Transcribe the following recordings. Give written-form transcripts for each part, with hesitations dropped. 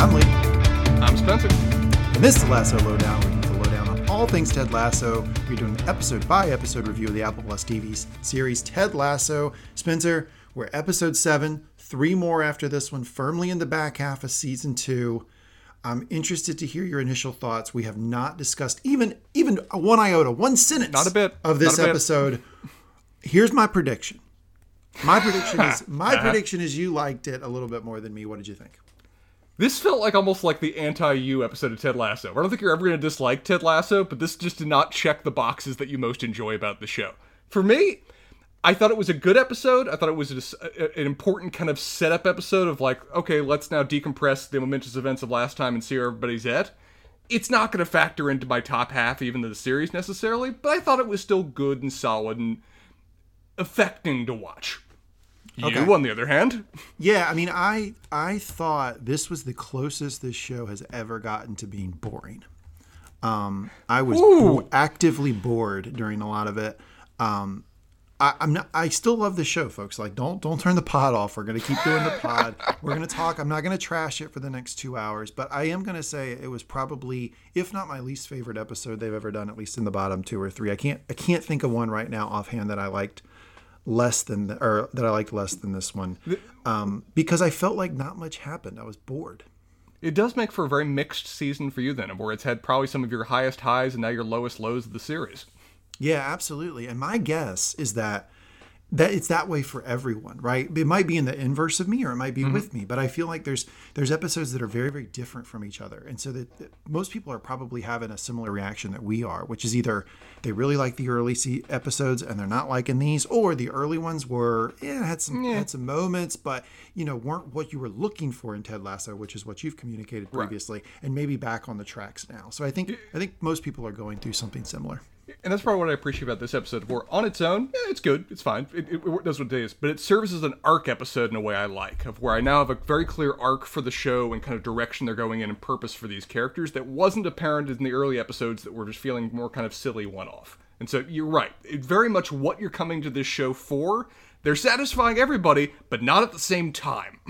I'm Lee. I'm Spencer. And this is the Lasso Lowdown. We give the lowdown on all things Ted Lasso. We're doing an episode-by-episode review of the Apple Plus TV series Ted Lasso. Spencer, we're episode 7, 3 more after this one, firmly in the back half of season 2. I'm interested to hear your initial thoughts. We have not discussed even one iota, one sentence of this episode. Here's my prediction. My prediction is you liked it a little bit more than me. What did you think? This felt like almost like the anti-you episode of Ted Lasso. I don't think you're ever going to dislike Ted Lasso, but this just did not check the boxes that you most enjoy about the show. For me, I thought it was a good episode. I thought it was an important kind of setup episode of like, okay, let's now decompress the momentous events of last time and see where everybody's at. It's not going to factor into my top half even of the series necessarily, but I thought it was still good and solid and affecting to watch. Okay. You, on the other hand. Yeah, I mean, I thought this was the closest this show has ever gotten to being boring. I was actively bored during a lot of it. I still love the show, folks. Like, don't turn the pod off. We're going to keep doing the pod. We're going to talk. I'm not going to trash it for the next 2 hours, but I am going to say it was probably, if not my least favorite episode they've ever done, at least in the bottom 2 or 3. I can't think of one right now offhand that I liked less than this one, because I felt like not much happened. I was bored. It does make for a very mixed season for you then, where it's had probably some of your highest highs and now your lowest lows of the series. Yeah, absolutely. And my guess is that it's that way for everyone, right? It might be in the inverse of me, or it might be with me, but I feel like there's episodes that are very, very different from each other. And so that most people are probably having a similar reaction that we are, which is either they really like the early episodes and they're not liking these, or the early ones were, had some moments, but weren't what you were looking for in Ted Lasso, which is what you've communicated previously, and maybe back on the tracks now. So I think most people are going through something similar. And that's probably what I appreciate about this episode. Where on its own, it's good, it's fine, it does what it is, but it serves as an arc episode in a way I like, of where I now have a very clear arc for the show and kind of direction they're going in and purpose for these characters that wasn't apparent in the early episodes that were just feeling more kind of silly one-off. And so you're right, it's very much what you're coming to this show for. They're satisfying everybody, but not at the same time.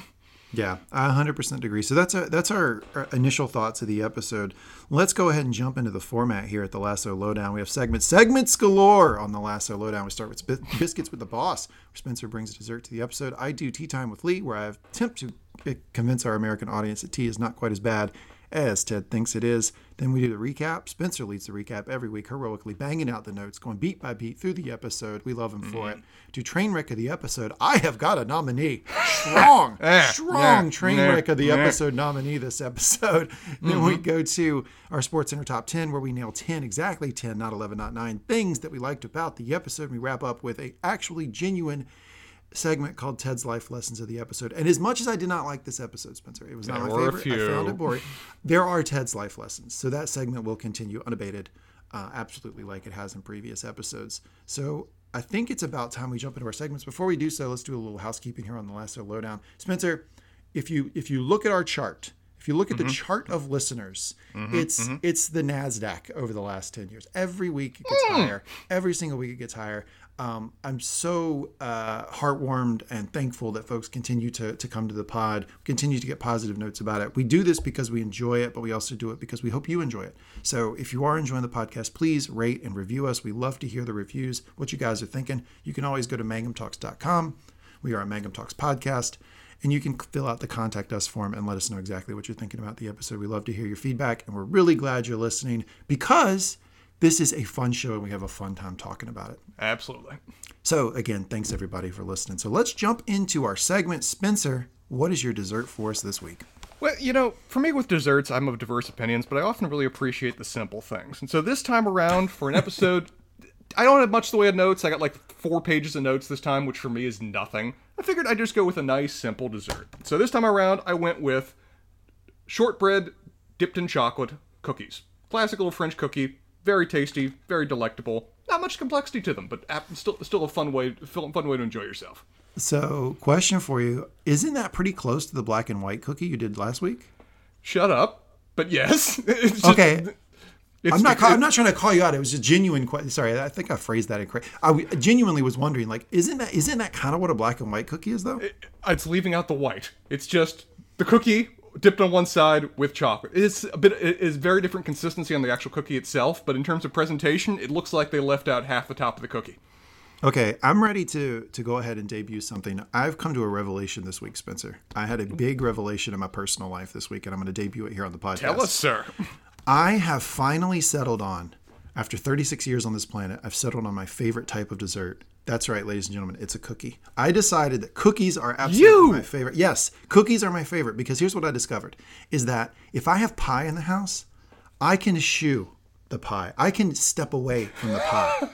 Yeah, I 100% agree. So that's our initial thoughts of the episode. Let's go ahead and jump into the format here at the Lasso Lowdown. We have segments galore on the Lasso Lowdown. We start with Biscuits with the Boss, where Spencer brings dessert to the episode. I do Tea Time with Lee, where I attempt to convince our American audience that tea is not quite as bad as Ted thinks it is. Then we do the recap. Spencer leads the recap every week, heroically banging out the notes, going beat by beat through the episode. We love him for it. Do Trainwreck of the Episode. I have got a nominee. Strong Trainwreck of the Episode nominee this episode. Then we go to our Sportscenter Top 10, where we nail 10, exactly 10, not 11, not 9, things that we liked about the episode. We wrap up with a actually genuine segment called Ted's Life Lessons of the Episode. And as much as I did not like this episode, Spencer, it was not my favorite. I found it boring. There are Ted's Life Lessons, so that segment will continue unabated, absolutely like it has in previous episodes. So I think it's about time we jump into our segments. Before we do so, let's do a little housekeeping here on the Lasso Lowdown. Spencer, if you look at our chart, if you look at the chart of listeners, it's the NASDAQ over the last 10 years. Every week it gets higher. Every single week it gets higher. I'm so heartwarmed and thankful that folks continue to come to the pod, continue to get positive notes about it. We do this because we enjoy it, but we also do it because we hope you enjoy it. So if you are enjoying the podcast, please rate and review us. We love to hear the reviews, what you guys are thinking. You can always go to MangumTalks.com. We are a Mangum Talks podcast. And you can fill out the contact us form and let us know exactly what you're thinking about the episode. We love to hear your feedback, and we're really glad you're listening because this is a fun show and we have a fun time talking about it. Absolutely. So again, thanks everybody for listening. So let's jump into our segment. Spencer, what is your dessert for us this week? Well, for me with desserts, I'm of diverse opinions, but I often really appreciate the simple things. And so this time around for an episode, I don't have much the way of notes. I got like 4 pages of notes this time, which for me is nothing. I figured I'd just go with a nice, simple dessert. So this time around, I went with shortbread dipped in chocolate cookies. Classic little French cookie. Very tasty, very delectable. Not much complexity to them, but still a fun way to enjoy yourself. So, question for you. Isn't that pretty close to the black and white cookie you did last week? Shut up. But yes. It's just, okay. I'm not trying to call you out. It was a genuine question. Sorry, I think I phrased that incorrectly. I genuinely was wondering, like, isn't that kind of what a black and white cookie is, though? It's leaving out the white. It's just the cookie dipped on one side with chocolate. It's a bit. It is very different consistency on the actual cookie itself, but in terms of presentation, it looks like they left out half the top of the cookie. Okay, I'm ready to go ahead and debut something. I've come to a revelation this week, Spencer. I had a big revelation in my personal life this week, and I'm going to debut it here on the podcast. Tell us, sir. I have finally settled on, after 36 years on this planet, I've settled on my favorite type of dessert. That's right, ladies and gentlemen, it's a cookie. I decided that cookies are absolutely my favorite. Yes, cookies are my favorite, because here's what I discovered, is that if I have pie in the house, I can shoo the pie. I can step away from the pie.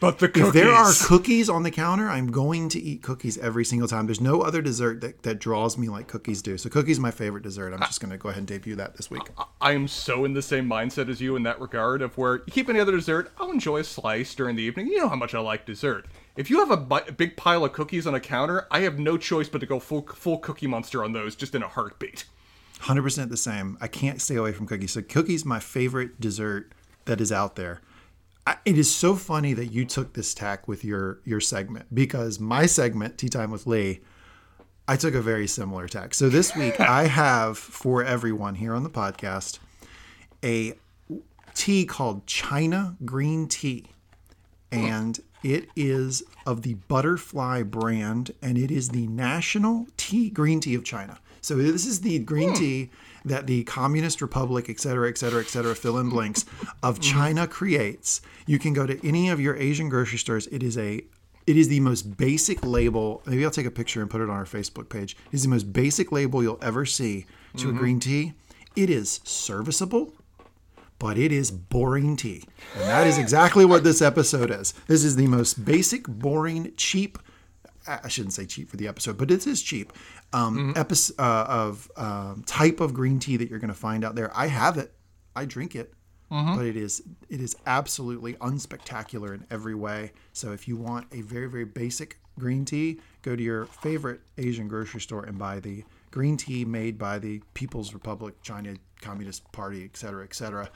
But the cookies. If there are cookies on the counter, I'm going to eat cookies every single time. There's no other dessert that draws me like cookies do. So cookies are my favorite dessert. I'm just going to go ahead and debut that this week. I am so in the same mindset as you in that regard of where you keep any other dessert, I'll enjoy a slice during the evening. You know how much I like dessert. If you have a big pile of cookies on a counter, I have no choice but to go full Cookie Monster on those just in a heartbeat. 100% the same. I can't stay away from cookies. So cookies, my favorite dessert that is out there. It is so funny that you took this tack with your segment, because my segment, Tea Time with Lee, I took a very similar tack. So this week I have for everyone here on the podcast a tea called China green tea. And it is of the Butterfly brand, and it is the national green tea of China. So this is the green tea that the Communist Republic, et cetera, fill in blanks, of China creates. You can go to any of your Asian grocery stores. It is the most basic label. Maybe I'll take a picture and put it on our Facebook page. It is the most basic label you'll ever see to a green tea. It is serviceable, but it is boring tea. And that is exactly what this episode is. This is the most basic, boring, cheap, I shouldn't say cheap for the episode, but it is cheap type of green tea that you're going to find out there. I have it. I drink it. But it is absolutely unspectacular in every way. So if you want a very, very basic green tea, go to your favorite Asian grocery store and buy the green tea made by the People's Republic, China Communist Party, et cetera.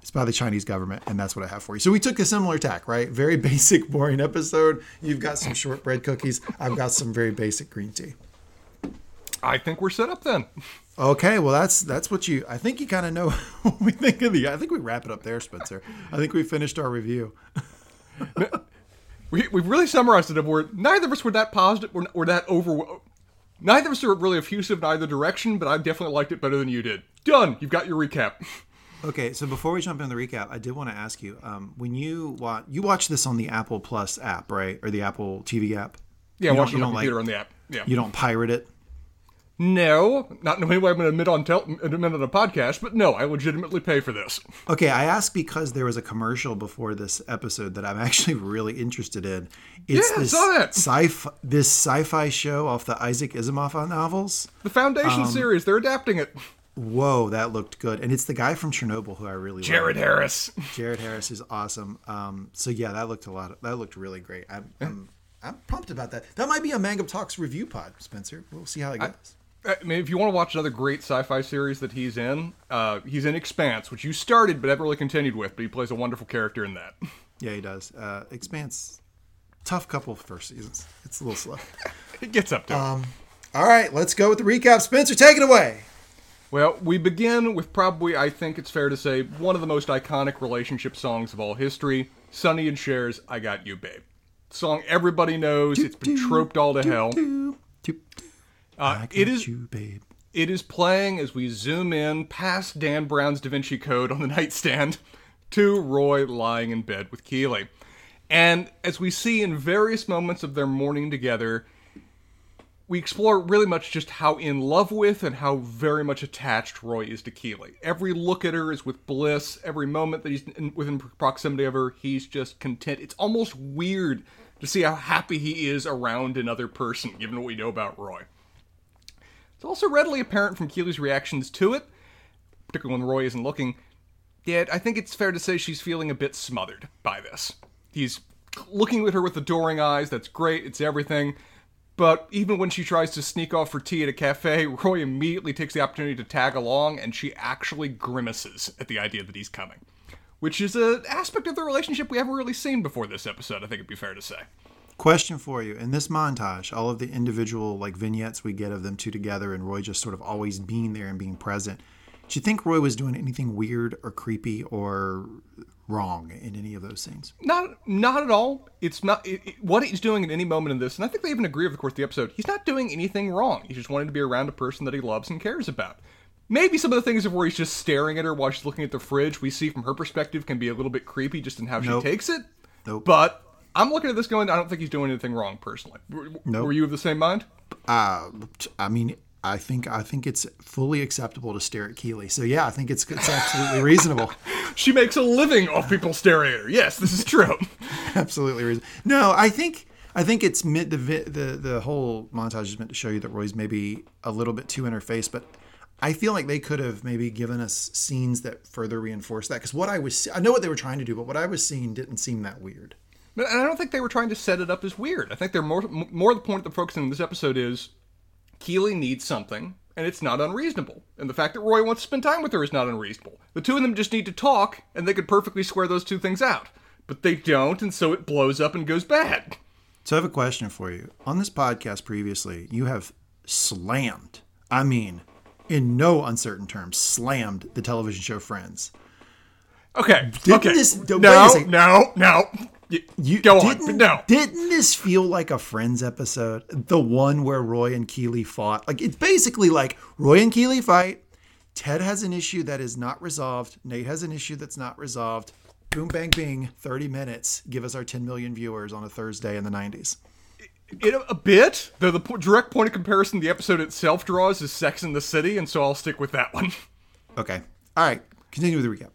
It's by the Chinese government, and that's what I have for you. So we took a similar tack, right? Very basic, boring episode. You've got some shortbread cookies. I've got some very basic green tea. I think we're set up then. Okay, well, that's what you... I think you kind of know what we think of the... I think we wrap it up there, Spencer. I think we finished our review. We've really summarized it. Neither of us were that positive or that overwhelmed. Neither of us were really effusive in either direction, but I definitely liked it better than you did. Done. You've got your recap. Okay, so before we jump into the recap, I did want to ask you, when you watch this on the Apple Plus app, right? Or the Apple TV app? Yeah, I watch it on the computer on the app. Yeah. You don't pirate it? No, not in a way I'm going to admit on a podcast, but no, I legitimately pay for this. Okay, I ask because there was a commercial before this episode that I'm actually really interested in. It's I saw that. This sci-fi show off the Isaac Asimov novels. The Foundation series, they're adapting it. Whoa, that looked good. And it's the guy from Chernobyl who I really Jared love. Harris. Jared Harris is awesome. So yeah, that looked really great. I'm pumped about that. That might be a Mangum Talks review pod, Spencer. We'll see how it goes. I mean, if you want to watch another great sci-fi series that he's in Expanse, which you started but haven't really continued with, but he plays a wonderful character in that. Yeah, he does. Expanse, tough couple of first seasons. It's a little slow. It gets up to it. All right, let's go with the recap. Spencer, take it away. Well, we begin with probably, I think it's fair to say, one of the most iconic relationship songs of all history, Sonny and Cher's I Got You, Babe. Song everybody knows. It's been troped all to hell. It is playing as we zoom in past Dan Brown's Da Vinci Code on the nightstand to Roy lying in bed with Keeley. And as we see in various moments of their morning together, we explore really much just how in love with and how very much attached Roy is to Keeley. Every look at her is with bliss. Every moment that he's within proximity of her, he's just content. It's almost weird to see how happy he is around another person, given what we know about Roy. It's also readily apparent from Keeley's reactions to it, particularly when Roy isn't looking, that I think it's fair to say she's feeling a bit smothered by this. He's looking at her with adoring eyes. That's great. It's everything. But even when she tries to sneak off for tea at a cafe, Roy immediately takes the opportunity to tag along, and she actually grimaces at the idea that he's coming. Which is an aspect of the relationship we haven't really seen before this episode, I think it'd be fair to say. Question for you. In this montage, all of the individual like vignettes we get of them two together and Roy just sort of always being there and being present, do you think Roy was doing anything weird or creepy or wrong in any of those things? Not at all. It's not what he's doing at any moment in this, and I think they even agree over the course of the episode, he's not doing anything wrong. He's just wanting to be around a person that he loves and cares about. Maybe some of the things of where he's just staring at her while she's looking at the fridge, we see from her perspective, can be a little bit creepy just in how she takes it. But I'm looking at this going, I don't think he's doing anything wrong personally. Were you of the same mind? I mean, I think it's fully acceptable to stare at Keeley. So yeah, I think it's absolutely reasonable. She makes a living off people staring at her. Yes, this is true. Absolutely reasonable. No, I think it's meant the whole montage is meant to show you that Roy's maybe a little bit too in her face, but I feel like they could have maybe given us scenes that further reinforce that. Because I know what they were trying to do, but what I was seeing didn't seem that weird. And I don't think they were trying to set it up as weird. I think they're more the point that they're focusing on this episode is Keeley needs something, and it's not unreasonable. And the fact that Roy wants to spend time with her is not unreasonable. The two of them just need to talk, and they could perfectly square those two things out. But they don't, and so it blows up and goes bad. So I have a question for you. On this podcast previously, you have slammed, I mean, in no uncertain terms, slammed the television show Friends. Okay. Didn't this feel like a Friends episode? The one where Roy and Keeley fought. Like, it's basically like Roy and Keeley fight. Ted has an issue that is not resolved. Nate has an issue that's not resolved. Boom, bang, bing. 30 minutes. Give us our 10 million viewers on a Thursday in the 90s. A bit, though the direct point of comparison the episode itself draws is Sex and the City, and so I'll stick with that one. Okay. All right. Continue with the recap.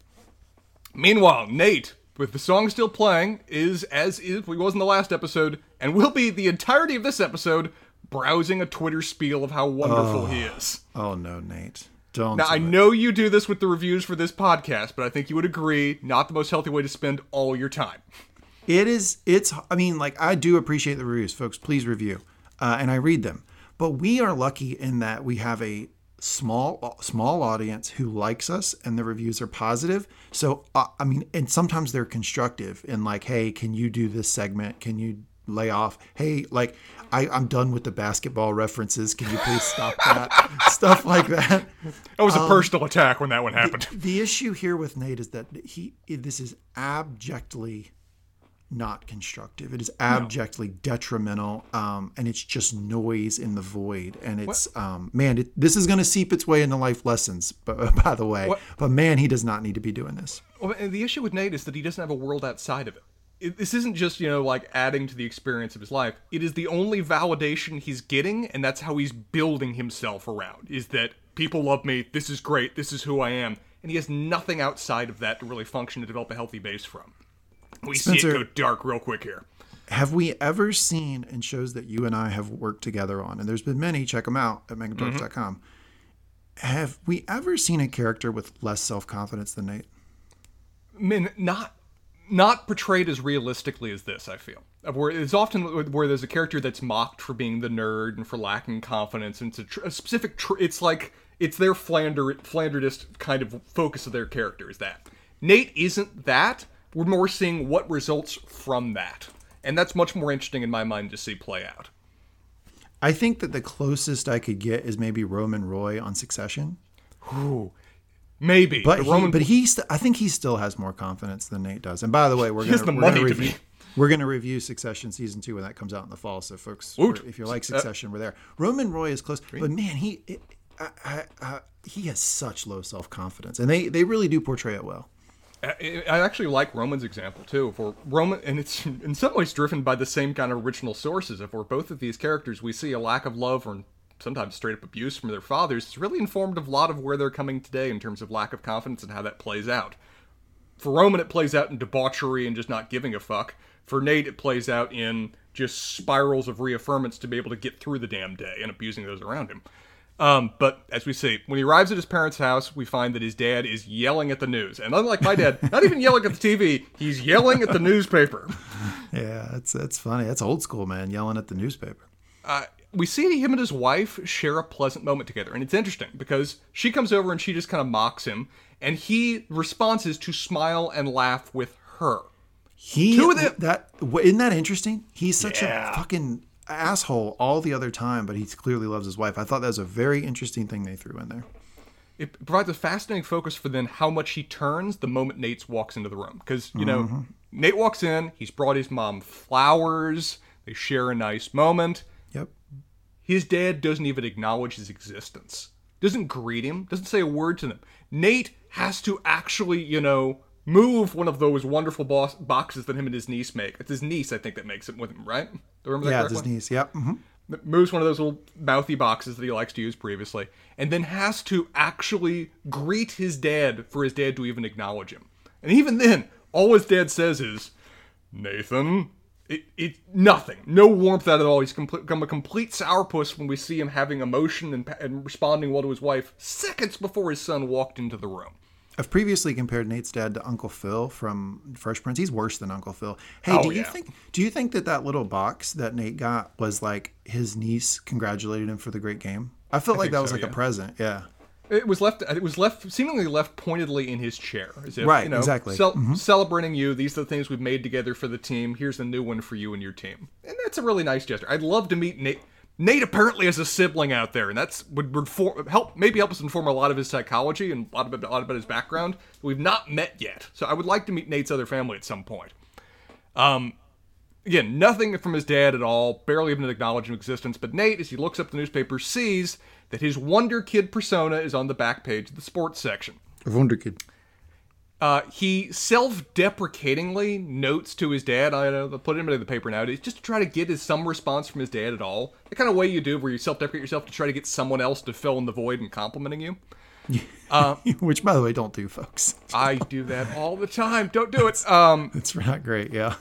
Meanwhile, Nate, with the song still playing, is, as if he was in the last episode, and will be the entirety of this episode, browsing a Twitter spiel of how wonderful he is. Oh, no, Nate. Don't. Now, I know you do this with the reviews for this podcast, but I think you would agree, not the most healthy way to spend all your time. I do appreciate the reviews, folks. Please review. And I read them. But we are lucky in that we have a small audience who likes us and the reviews are positive. So, and sometimes they're constructive in like, hey, can you do this segment? Can you lay off? Hey, like, I'm done with the basketball references. Can you please stop that? Stuff like that. It was a personal attack when that one happened. The issue here with Nate is that this is abjectly not constructive. It is abjectly detrimental, and it's just noise in the void. And it's this is going to seep its way into Life Lessons, by the way. What? But man, he does not need to be doing this. Well, and the issue with Nate is that he doesn't have a world outside of it. This isn't just like adding to the experience of his life. It is the only validation he's getting, and that's how he's building himself around. Is that people love me? This is great. This is who I am, and he has nothing outside of that to really function and develop a healthy base from. We Spencer, see it go dark real quick here. Have we ever seen in shows that you and I have worked together on, and there's been many, check them out at MangumTalks.com. Have we ever seen a character with less self-confidence than Nate? I mean, not portrayed as realistically as this, I feel. It's often where there's a character that's mocked for being the nerd and for lacking confidence, and it's it's their Flanderist kind of focus of their character is that. Nate isn't that. We're more seeing what results from that. And that's much more interesting in my mind to see play out. I think that the closest I could get is maybe Roman Roy on Succession. Ooh, maybe. I think he still has more confidence than Nate does. And by the way, we're going to review Succession Season 2 when that comes out in the fall. So folks, if you like Succession, we're there. Roman Roy is close. But man, he has such low self-confidence. And they really do portray it well. I actually like Roman's example too. For Roman, and it's in some ways driven by the same kind of original sources. For both of these characters, we see a lack of love or sometimes straight up abuse from their fathers. It's really informed of a lot of where they're coming today in terms of lack of confidence and how that plays out. For Roman, it plays out in debauchery and just not giving a fuck. For Nate, it plays out in just spirals of reaffirmance to be able to get through the damn day and abusing those around him. But as we see, when he arrives at his parents' house, we find that his dad is yelling at the news. And unlike my dad, not even yelling at the TV, he's yelling at the newspaper. Yeah, that's funny. That's old school, man, yelling at the newspaper. We see him and his wife share a pleasant moment together. And it's interesting because she comes over and she just kind of mocks him. And he responds to smile and laugh with her. Isn't that interesting? He's such a fucking asshole all the other time, but he clearly loves his wife. I thought that was a very interesting thing they threw in there. It provides a fascinating focus for then how much he turns the moment Nate walks into the room. Because, you know, Nate walks in, he's brought his mom flowers, they share a nice moment. Yep. His dad doesn't even acknowledge his existence. Doesn't greet him, doesn't say a word to them. Nate has to actually, you know, move one of those wonderful boxes that him and his niece make. It's his niece, I think, that makes it with him, right? Do you remember that correctly? It's his niece, yep. Mm-hmm. Moves one of those little mouthy boxes that he likes to use previously, and then has to actually greet his dad for his dad to even acknowledge him. And even then, all his dad says is, Nathan, it's nothing. No warmth at all. He's become a complete sourpuss when we see him having emotion and responding well to his wife seconds before his son walked into the room. I've previously compared Nate's dad to Uncle Phil from Fresh Prince. He's worse than Uncle Phil. Hey, do you think that little box that Nate got was like his niece congratulated him for the great game? I felt like that was a present. Yeah. It was seemingly left pointedly in his chair. As if, right, you know, exactly. Celebrating you. These are the things we've made together for the team. Here's a new one for you and your team. And that's a really nice gesture. I'd love to meet Nate. Nate apparently has a sibling out there, and that would help us inform a lot of his psychology and a lot about his background that we've not met yet. So I would like to meet Nate's other family at some point. Again, nothing from his dad at all, barely even an acknowledgement of existence. But Nate, as he looks up the newspaper, sees that his Wonder Kid persona is on the back page of the sports section. Wonder Kid. He self-deprecatingly notes to his dad, I put him into the paper nowadays, just to try to get some response from his dad at all. The kind of way you do where you self-deprecate yourself to try to get someone else to fill in the void and complimenting you. Which, by the way, don't do, folks. I do that all the time. Don't do it. It's not great, yeah.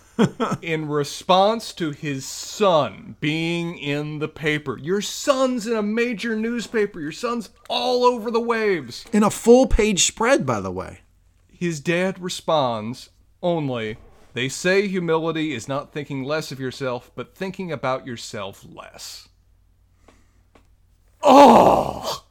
In response to his son being in the paper. Your son's in a major newspaper. Your son's all over the waves. In a full-page spread, by the way. His dad responds only, they say humility is not thinking less of yourself, but thinking about yourself less. Oh!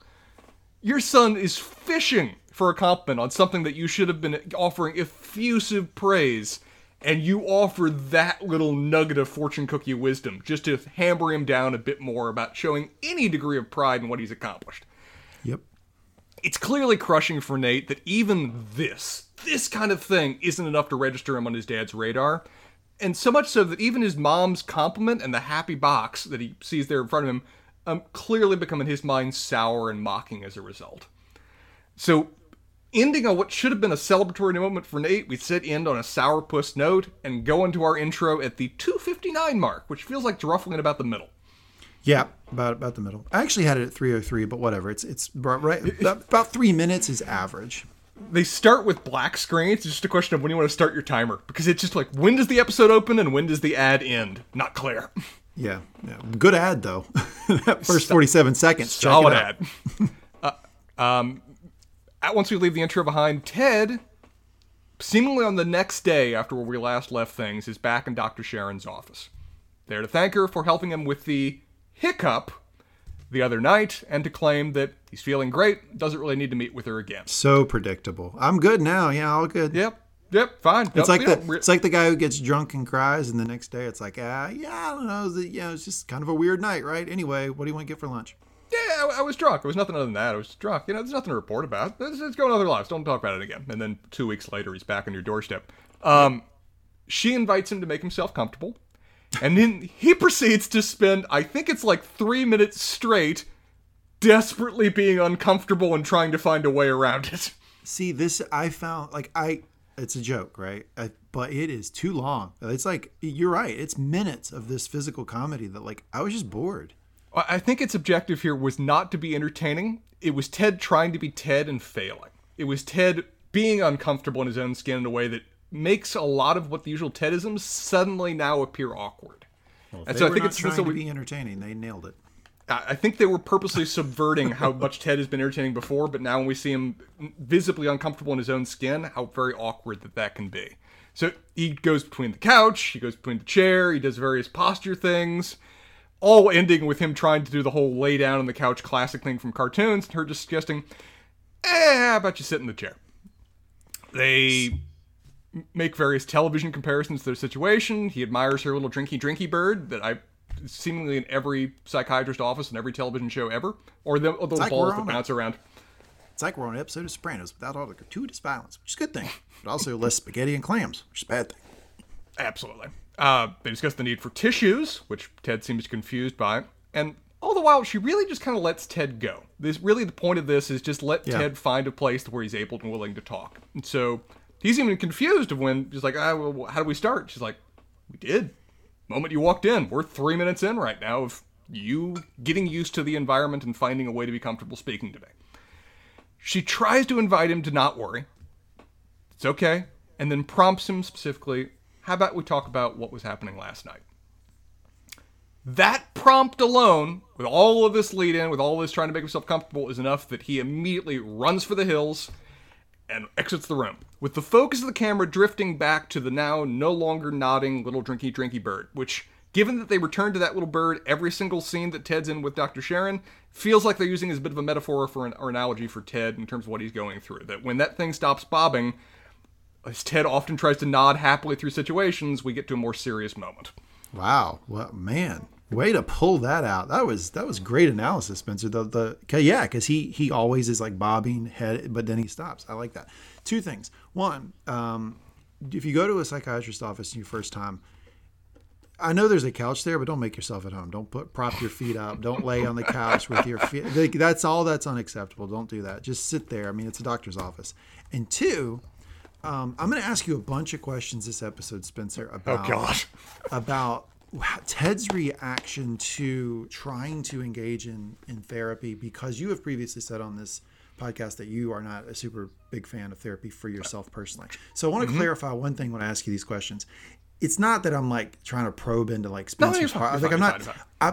Your son is fishing for a compliment on something that you should have been offering effusive praise, and you offer that little nugget of fortune cookie wisdom just to hammer him down a bit more about showing any degree of pride in what he's accomplished. Yep. It's clearly crushing for Nate that even this kind of thing isn't enough to register him on his dad's radar. And so much so that even his mom's compliment and the happy box that he sees there in front of him clearly become in his mind sour and mocking as a result. So ending on what should have been a celebratory moment for Nate, we said end on a sourpuss note and go into our intro at the 2:59 mark, which feels like it's roughly in about the middle. Yeah, about the middle. I actually had it at 3:03, but whatever. It's right. About 3 minutes is average. They start with black screen. It's just a question of when you want to start your timer, because it's just like, when does the episode open and when does the ad end? Not clear. Yeah. Good ad though. That first 47 seconds. Solid ad. Once we leave the intro behind, Ted, seemingly on the next day after where we last left things, is back in Dr. Sharon's office. There to thank her for helping him with the hiccup the other night and to claim that he's feeling great, doesn't really need to meet with her again. So predictable. I'm good now. Yeah, all good. Yep, fine. It's like the guy who gets drunk and cries and the next day it's like, I don't know. It's just kind of a weird night, right? Anyway, what do you want to get for lunch? Yeah, I was drunk. It was nothing other than that. I was drunk. You know, there's nothing to report about. Let's go on other lives. Don't talk about it again. And then 2 weeks later, he's back on your doorstep. She invites him to make himself comfortable. And then he proceeds to spend, I think it's like 3 minutes straight, desperately being uncomfortable and trying to find a way around it. See, this I found, it's a joke, right? But it is too long. It's like, you're right. It's minutes of this physical comedy that I was just bored. I think its objective here was not to be entertaining. It was Ted trying to be Ted and failing. It was Ted being uncomfortable in his own skin in a way that makes a lot of what the usual Tedisms suddenly now appear awkward. Well, and so I think it's trying to be entertaining. They nailed it. I think they were purposely subverting how much Ted has been entertaining before, but now when we see him visibly uncomfortable in his own skin, how very awkward that can be. So he goes between the couch, he goes between the chair, he does various posture things, all ending with him trying to do the whole lay down on the couch classic thing from cartoons, and her just suggesting, how about you sit in the chair? They make various television comparisons to their situation. He admires her little drinky bird that I seemingly in every psychiatrist office and every television show ever, or the balls that bounce around. It's like we're on an episode of Sopranos without all the gratuitous violence, which is a good thing, but also less spaghetti and clams, which is a bad thing. Absolutely. They discuss the need for tissues, which Ted seems confused by, and all the while she really just kind of lets Ted go. This really the point of this is just let Ted find a place where he's able and willing to talk. And so he's even confused when he's like, well, how do we start? She's like, we did. Moment you walked in. We're 3 minutes in right now of you getting used to the environment and finding a way to be comfortable speaking today. She tries to invite him to not worry. It's okay. And then prompts him specifically, how about we talk about what was happening last night? That prompt alone, with all of this lead in, with all this trying to make himself comfortable, is enough that he immediately runs for the hills and exits the room, with the focus of the camera drifting back to the now no longer nodding little drinky bird, which, given that they return to that little bird every single scene that Ted's in with Dr. Sharon, feels like they're using as a bit of a metaphor or analogy for Ted in terms of what he's going through. That when that thing stops bobbing, as Ted often tries to nod happily through situations, we get to a more serious moment. Wow. Well, man. Way to pull that out. That was great analysis, Spencer. Because he always is like bobbing head, but then he stops. I like that. Two things. One, if you go to a psychiatrist's office in your first time, I know there's a couch there, but don't make yourself at home. Don't prop your feet up. Don't lay on the couch with your feet. That's unacceptable. Don't do that. Just sit there. I mean, it's a doctor's office. And two, I'm going to ask you a bunch of questions this episode, Spencer, about Ted's reaction to trying to engage in therapy, because you have previously said on this podcast that you are not a super big fan of therapy for yourself personally. So I want to clarify one thing when I ask you these questions. It's not that I'm like trying to probe into like Spencer's heart.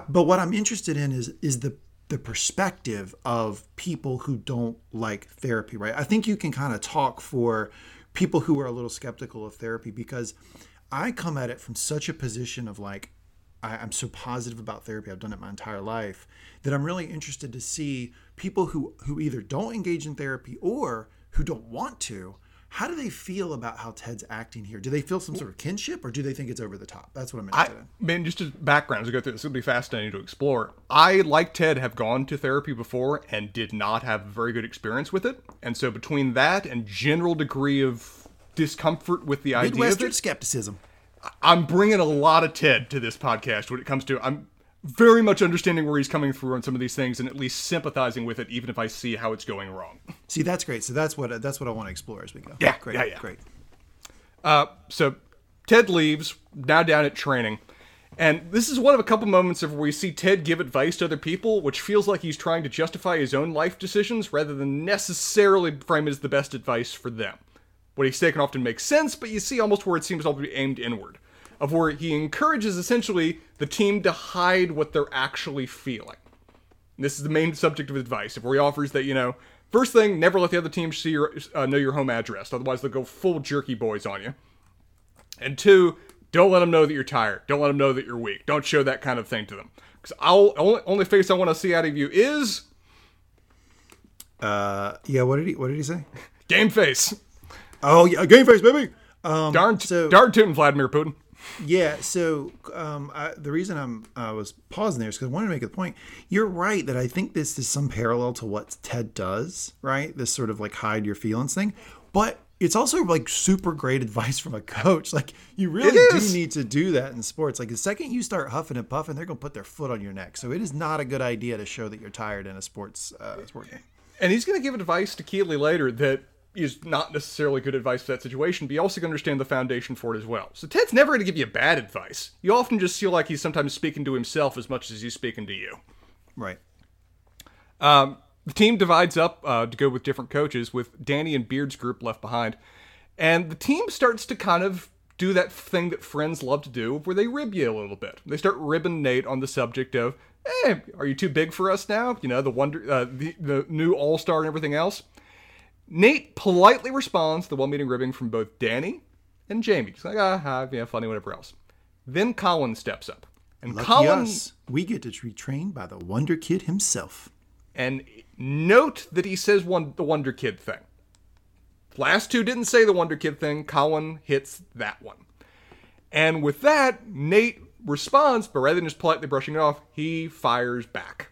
But what I'm interested in is the perspective of people who don't like therapy, right? I think you can kind of talk for people who are a little skeptical of therapy, because I come at it from such a position of like, I'm so positive about therapy, I've done it my entire life, that I'm really interested to see people who either don't engage in therapy or who don't want to. How do they feel about how Ted's acting here? Do they feel some sort of kinship, or do they think it's over the top? That's what I'm interested in. Man, just as background as we go through this, it'll be fascinating to explore. I, like Ted, have gone to therapy before and did not have a very good experience with it. And so between that and general degree of discomfort with the idea Midwestern of it, skepticism. I'm bringing a lot of Ted to this podcast when it comes to, I'm very much understanding where he's coming through on some of these things and at least sympathizing with it, even if I see how it's going wrong. See, that's great. So that's what I want to explore as we go. Yeah, great. Yeah. Great. So Ted leaves, now down at training. And this is one of a couple moments of where we see Ted give advice to other people, which feels like he's trying to justify his own life decisions rather than necessarily frame it as the best advice for them. What he's taken often makes sense, but you see almost where it seems all to be aimed inward, of where he encourages essentially the team to hide what they're actually feeling. And this is the main subject of advice, of where he offers that, first thing, never let the other team see know your home address, otherwise they'll go full Jerky Boys on you. And two, don't let them know that you're tired. Don't let them know that you're weak. Don't show that kind of thing to them. Because only face I want to see out of you is... What did he say? Game face. Oh, yeah, game face, baby! Darn tootin', Vladimir Putin. Yeah, so the reason I was pausing there is because I wanted to make a point. You're right that I think this is some parallel to what Ted does, right? This sort of like hide your feelings thing. But it's also like super great advice from a coach. Like, you really do need to do that in sports. Like, the second you start huffing and puffing, they're going to put their foot on your neck. So it is not a good idea to show that you're tired in a sport game. And he's going to give advice to Keeley later that is not necessarily good advice for that situation, but you also can understand the foundation for it as well. So Ted's never going to give you bad advice. You often just feel like he's sometimes speaking to himself as much as he's speaking to you. Right. The team divides up to go with different coaches, with Danny and Beard's group left behind. And the team starts to kind of do that thing that friends love to do, where they rib you a little bit. They start ribbing Nate on the subject of, hey, are you too big for us now? The new all-star and everything else. Nate politely responds to the well-meaning ribbing from both Danny and Jamie. He's like, funny, whatever else. Then Colin steps up. And lucky Colin, us. We get to be trained by the Wonder Kid himself. And note that he says the Wonder Kid thing. Last two didn't say the Wonder Kid thing. Colin hits that one. And with that, Nate responds, but rather than just politely brushing it off, he fires back.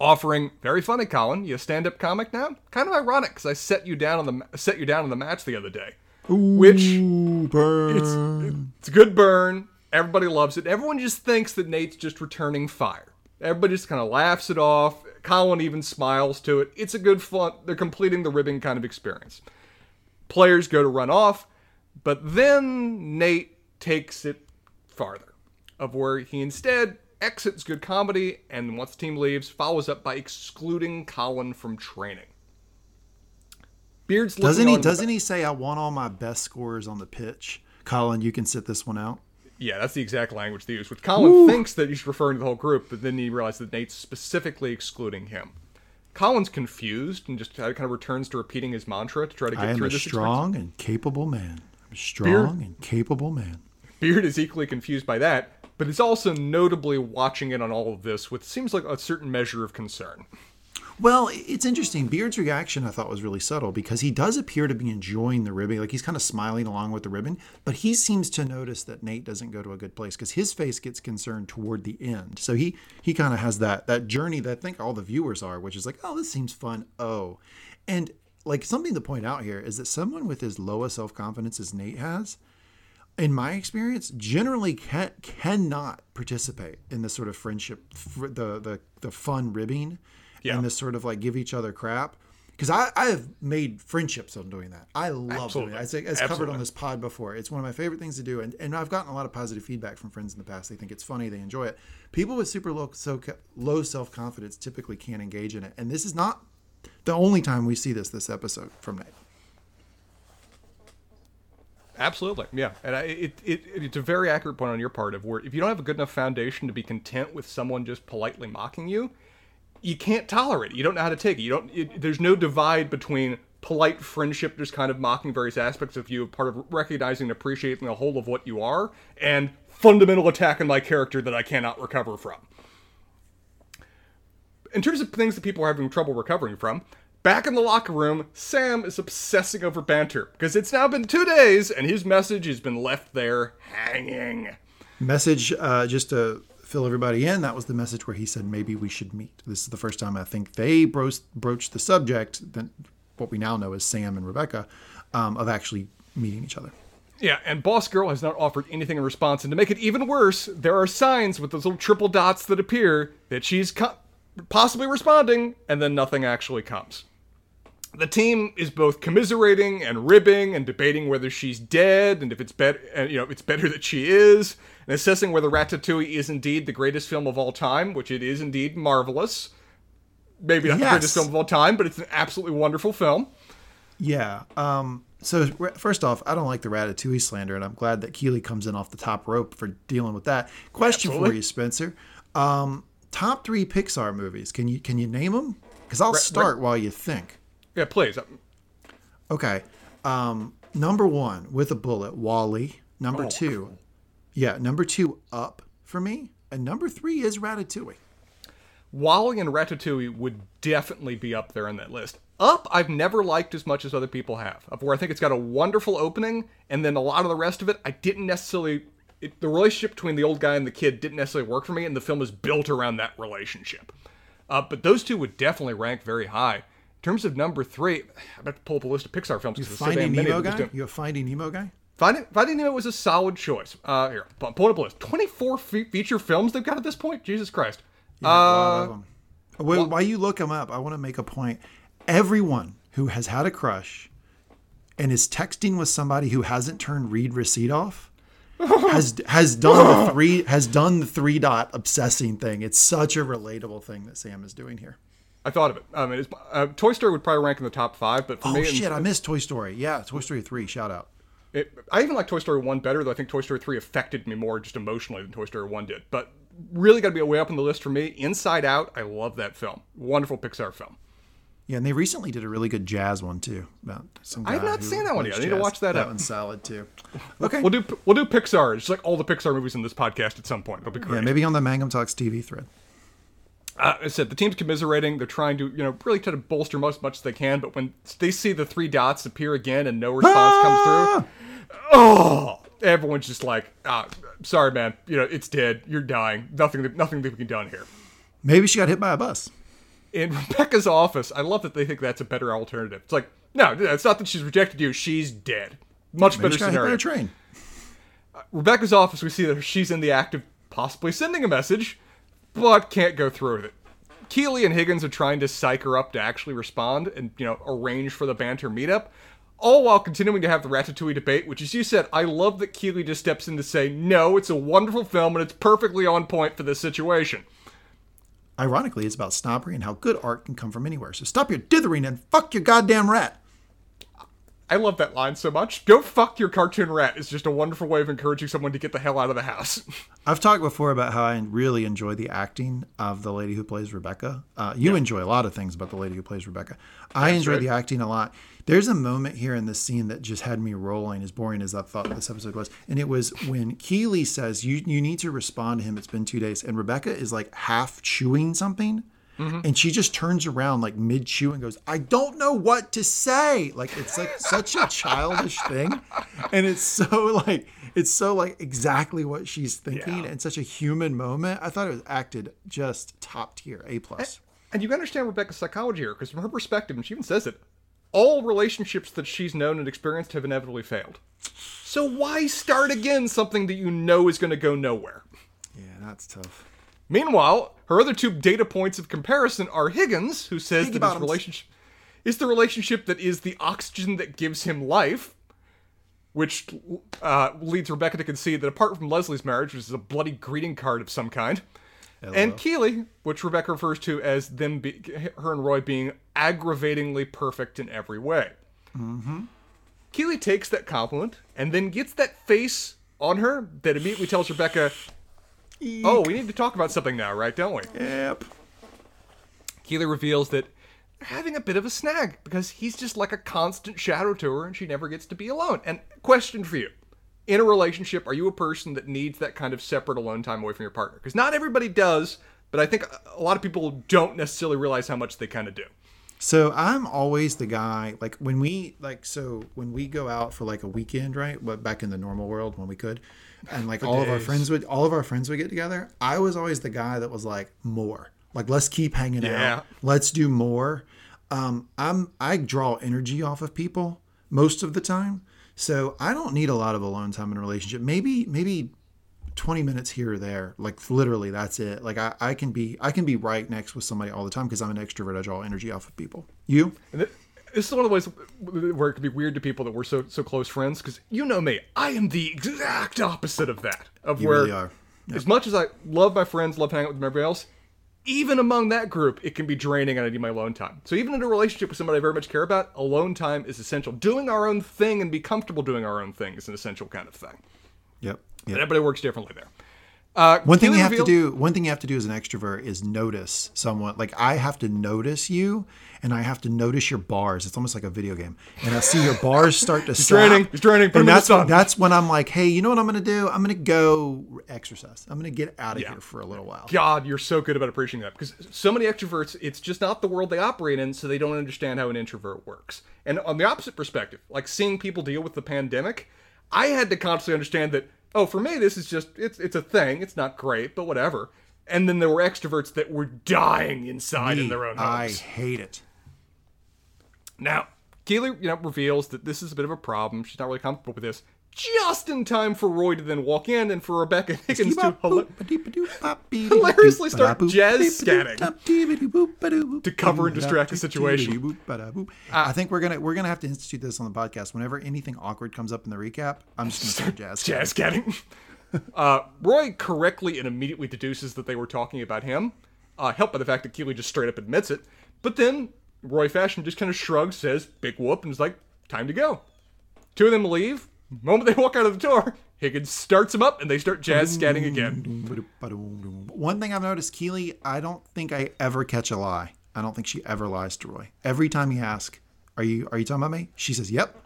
Offering, very funny, Colin. You a stand-up comic now? Kind of ironic, because I set you down on the match the other day. Ooh, which burn. It's a good burn. Everybody loves it. Everyone just thinks that Nate's just returning fire. Everybody just kind of laughs it off. Colin even smiles to it. It's a good fun. They're completing the ribbing kind of experience. Players go to run off, but then Nate takes it farther, of where he instead exits good comedy, and once the team leaves, follows up by excluding Colin from training. Beard's doesn't he say, I want all my best scorers on the pitch? Colin, you can sit this one out. Yeah, that's the exact language they use, which Colin thinks that he's referring to the whole group, but then he realizes that Nate's specifically excluding him. Colin's confused and just kind of returns to repeating his mantra to try to get through this experience. I'm a strong and capable man. Beard is equally confused by that, but is also notably watching it on all of this with seems like a certain measure of concern. Well, it's interesting. Beard's reaction, I thought, was really subtle because he does appear to be enjoying the ribbing. Like, he's kind of smiling along with the ribbon, but he seems to notice that Nate doesn't go to a good place because his face gets concerned toward the end. So he kind of has that journey that I think all the viewers are, which is like, oh, this seems fun. Oh, and like something to point out here is that someone with as low a self-confidence as Nate has, in my experience, generally cannot participate in this sort of friendship, the fun ribbing. Yeah. And this sort of like give each other crap. Because I have made friendships on doing that. I love doing it. It's covered on this pod before. It's one of my favorite things to do. And I've gotten a lot of positive feedback from friends in the past. They think it's funny. They enjoy it. People with super low self-confidence typically can't engage in it. And this is not the only time we see this episode from Nate. Absolutely. Yeah. And it's a very accurate point on your part of where if you don't have a good enough foundation to be content with someone just politely mocking you, you can't tolerate it. You don't know how to take it. There's no divide between polite friendship, just kind of mocking various aspects of you, part of recognizing and appreciating the whole of what you are, and fundamental attack on my character that I cannot recover from. In terms of things that people are having trouble recovering from, back in the locker room, Sam is obsessing over banter, because it's now been 2 days, and his message has been left there hanging. Message, just to fill everybody in, that was the message where he said maybe we should meet. This is the first time I think they broached the subject that what we now know as Sam and Rebecca of actually meeting each other. Yeah, and Boss Girl has not offered anything in response, and to make it even worse, there are signs with those little triple dots that appear that she's possibly responding, and then nothing actually comes. The team is both commiserating and ribbing and debating whether she's dead and if it's better, it's better that she is, and assessing whether Ratatouille is indeed the greatest film of all time, which it is indeed marvelous. Maybe not the greatest film of all time, but it's an absolutely wonderful film. Yeah. So first off, I don't like the Ratatouille slander, and I'm glad that Keeley comes in off the top rope for dealing with that. Question for you, Spencer: top three Pixar movies. Can you name them? Because I'll start while you think. Yeah, please. Okay. Number one, with a bullet, WALL-E. Number two, Up for me. And number three is Ratatouille. WALL-E and Ratatouille would definitely be up there on that list. Up, I've never liked as much as other people have, of where I think it's got a wonderful opening, and then a lot of the rest of it, I didn't necessarily... the relationship between the old guy and the kid didn't necessarily work for me, and the film is built around that relationship. But those two would definitely rank very high. In terms of number three, I'm about to pull up a list of Pixar films. You a Finding Nemo guy? Finding Nemo was a solid choice. Here, I'm pulling up a list. 24 feature films they've got at this point? Jesus Christ. Yeah, while you look them up, I want to make a point. Everyone who has had a crush and is texting with somebody who hasn't turned read receipt off has done the three dot obsessing thing. It's such a relatable thing that Sam is doing here. I thought of it. Toy Story would probably rank in the top five, but for me... Oh, shit, I missed Toy Story. Yeah, Toy Story 3, shout out. I even like Toy Story 1 better, though I think Toy Story 3 affected me more just emotionally than Toy Story 1 did. But really got to be way up on the list for me. Inside Out, I love that film. Wonderful Pixar film. Yeah, and they recently did a really good jazz one, too. About some guy. I've not seen that one yet. I need to watch that. That one's solid, too. Okay. We'll do Pixar. It's like all the Pixar movies in this podcast at some point. It'll be great. Yeah, maybe on the Mangum Talks TV thread. I said, the team's commiserating. They're trying to, really try to bolster as much as they can. But when they see the three dots appear again and no response comes through, everyone's just like, sorry, man. It's dead. You're dying. Nothing that we can done here. Maybe she got hit by a bus. In Rebecca's office, I love that they think that's a better alternative. It's like, no, it's not that she's rejected you. She's dead. Much better scenario. Maybe she got hit by a train. Rebecca's office, we see that she's in the act of possibly sending a message, but can't go through with it. Keeley and Higgins are trying to psych her up to actually respond and, arrange for the banter meetup, all while continuing to have the Ratatouille debate, which, as you said, I love that Keeley just steps in to say, no, it's a wonderful film and it's perfectly on point for this situation. Ironically, it's about snobbery and how good art can come from anywhere. So stop your dithering and fuck your goddamn rat. I love that line so much. Go fuck your cartoon rat is just a wonderful way of encouraging someone to get the hell out of the house. I've talked before about how I really enjoy the acting of the lady who plays Rebecca. You enjoy a lot of things about the lady who plays Rebecca. I enjoy the acting a lot. There's a moment here in this scene that just had me rolling, as boring as I thought this episode was. And it was when Keeley says, you need to respond to him. It's been 2 days. And Rebecca is like half chewing something. Mm-hmm. And she just turns around like mid-chew and goes, I don't know what to say. Like, it's like such a childish thing. And it's so like exactly what she's thinking and such a human moment. I thought it was acted just top tier, A+. And you understand Rebecca's psychology here, because from her perspective, and she even says it, all relationships that she's known and experienced have inevitably failed. So why start again something that you know is going to go nowhere? Yeah, that's tough. Meanwhile, her other two data points of comparison are Higgins, who says that his relationship is the relationship that is the oxygen that gives him life, which leads Rebecca to concede that apart from Leslie's marriage, which is a bloody greeting card of some kind, and Keeley, which Rebecca refers to as her and Roy being aggravatingly perfect in every way. Mm-hmm. Keeley takes that compliment and then gets that face on her that immediately tells Rebecca, oh, we need to talk about something now, right, don't we? Yep. Keeley reveals that they're having a bit of a snag because he's just like a constant shadow to her and she never gets to be alone. And question for you. In a relationship, are you a person that needs that kind of separate alone time away from your partner? Because not everybody does, but I think a lot of people don't necessarily realize how much they kind of do. So I'm always the guy, like when we go out for like a weekend, right? But back in the normal world when we could, and like all of our friends would get together. I was always the guy that was like, more, like, let's keep hanging out. Let's do more. I draw energy off of people most of the time. So I don't need a lot of alone time in a relationship. Maybe 20 minutes here or there, like literally that's it. Like I can be right next with somebody all the time because I'm an extrovert. I draw energy off of people. You? And this is one of the ways where it can be weird to people that we're so close friends, because you know me, I am the exact opposite of that. As much as I love my friends, love hanging out with everybody else, even among that group, it can be draining and I need my alone time. So even in a relationship with somebody I very much care about, alone time is essential. Doing our own thing and be comfortable doing our own thing is an essential kind of thing. Yep. Yep. Everybody works differently there. One thing you have to do as an extrovert is notice someone. Like, I have to notice you, and I have to notice your bars. It's almost like a video game. And I see your bars start to sag. It's draining. And that's when I'm like, hey, you know what I'm going to do? I'm going to go exercise. I'm going to get out of here for a little while. God, you're so good about appreciating that. Because so many extroverts, it's just not the world they operate in, so they don't understand how an introvert works. And on the opposite perspective, like seeing people deal with the pandemic, I had to constantly understand that, oh, for me, this is just, it's a thing. It's not great, but whatever. And then there were extroverts that were dying inside in their own homes. I hate it. Now, Keeley, reveals that this is a bit of a problem. She's not really comfortable with this. Just in time for Roy to then walk in and for Rebecca Higgins to hilariously start jazz scatting to cover and distract the situation. I think we're gonna have to institute this on the podcast. Whenever anything awkward comes up in the recap, I'm just gonna start jazz scatting. Roy correctly and immediately deduces that they were talking about him, helped by the fact that Keeley just straight up admits it. But then Roy Fashion just kind of shrugs, says big whoop, and is like, time to go. Two of them leave. Moment they walk out of the door, Higgins starts them up and they start jazz scatting again. One thing I've noticed, Keeley, I don't think I ever catch a lie. I don't think she ever lies to Roy. Every time he asks, are you talking about me? She says, yep.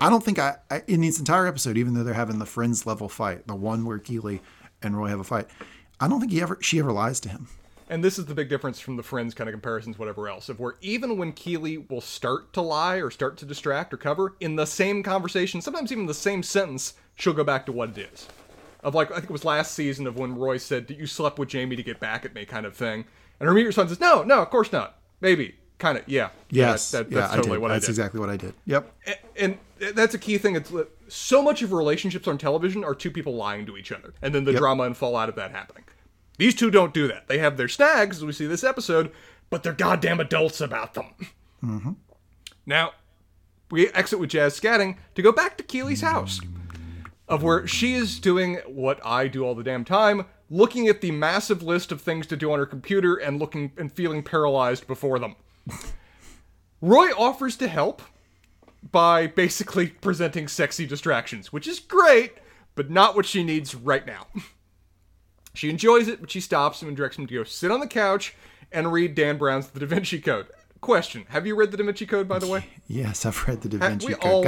I don't think I in this entire episode, even though they're having the friends level fight, the one where Keeley and Roy have a fight, I don't think she ever lies to him. And this is the big difference from the Friends kind of comparisons, whatever else, of where even when Keely will start to lie or start to distract or cover, in the same conversation, sometimes even the same sentence, she'll go back to what it is. Of like, I think it was last season of when Roy said, "You slept with Jamie to get back at me," kind of thing. And her immediate response is, "No, of course not. Maybe. Kind of, yeah." Yes. That's exactly what I did. Yep. And that's a key thing. It's so much of relationships on television are two people lying to each other. And then the drama and fallout of that happening. These two don't do that. They have their snags, as we see this episode, but they're goddamn adults about them. Mm-hmm. Now, we exit with Jazz scatting to go back to Keely's house, of where she is doing what I do all the damn time, looking at the massive list of things to do on her computer and looking and feeling paralyzed before them. Roy offers to help by basically presenting sexy distractions, which is great, but not what she needs right now. She enjoys it, but she stops him and directs him to go sit on the couch and read Dan Brown's The Da Vinci Code. Question, have you read The Da Vinci Code, by the way? Yes, I've read The Da Vinci Code.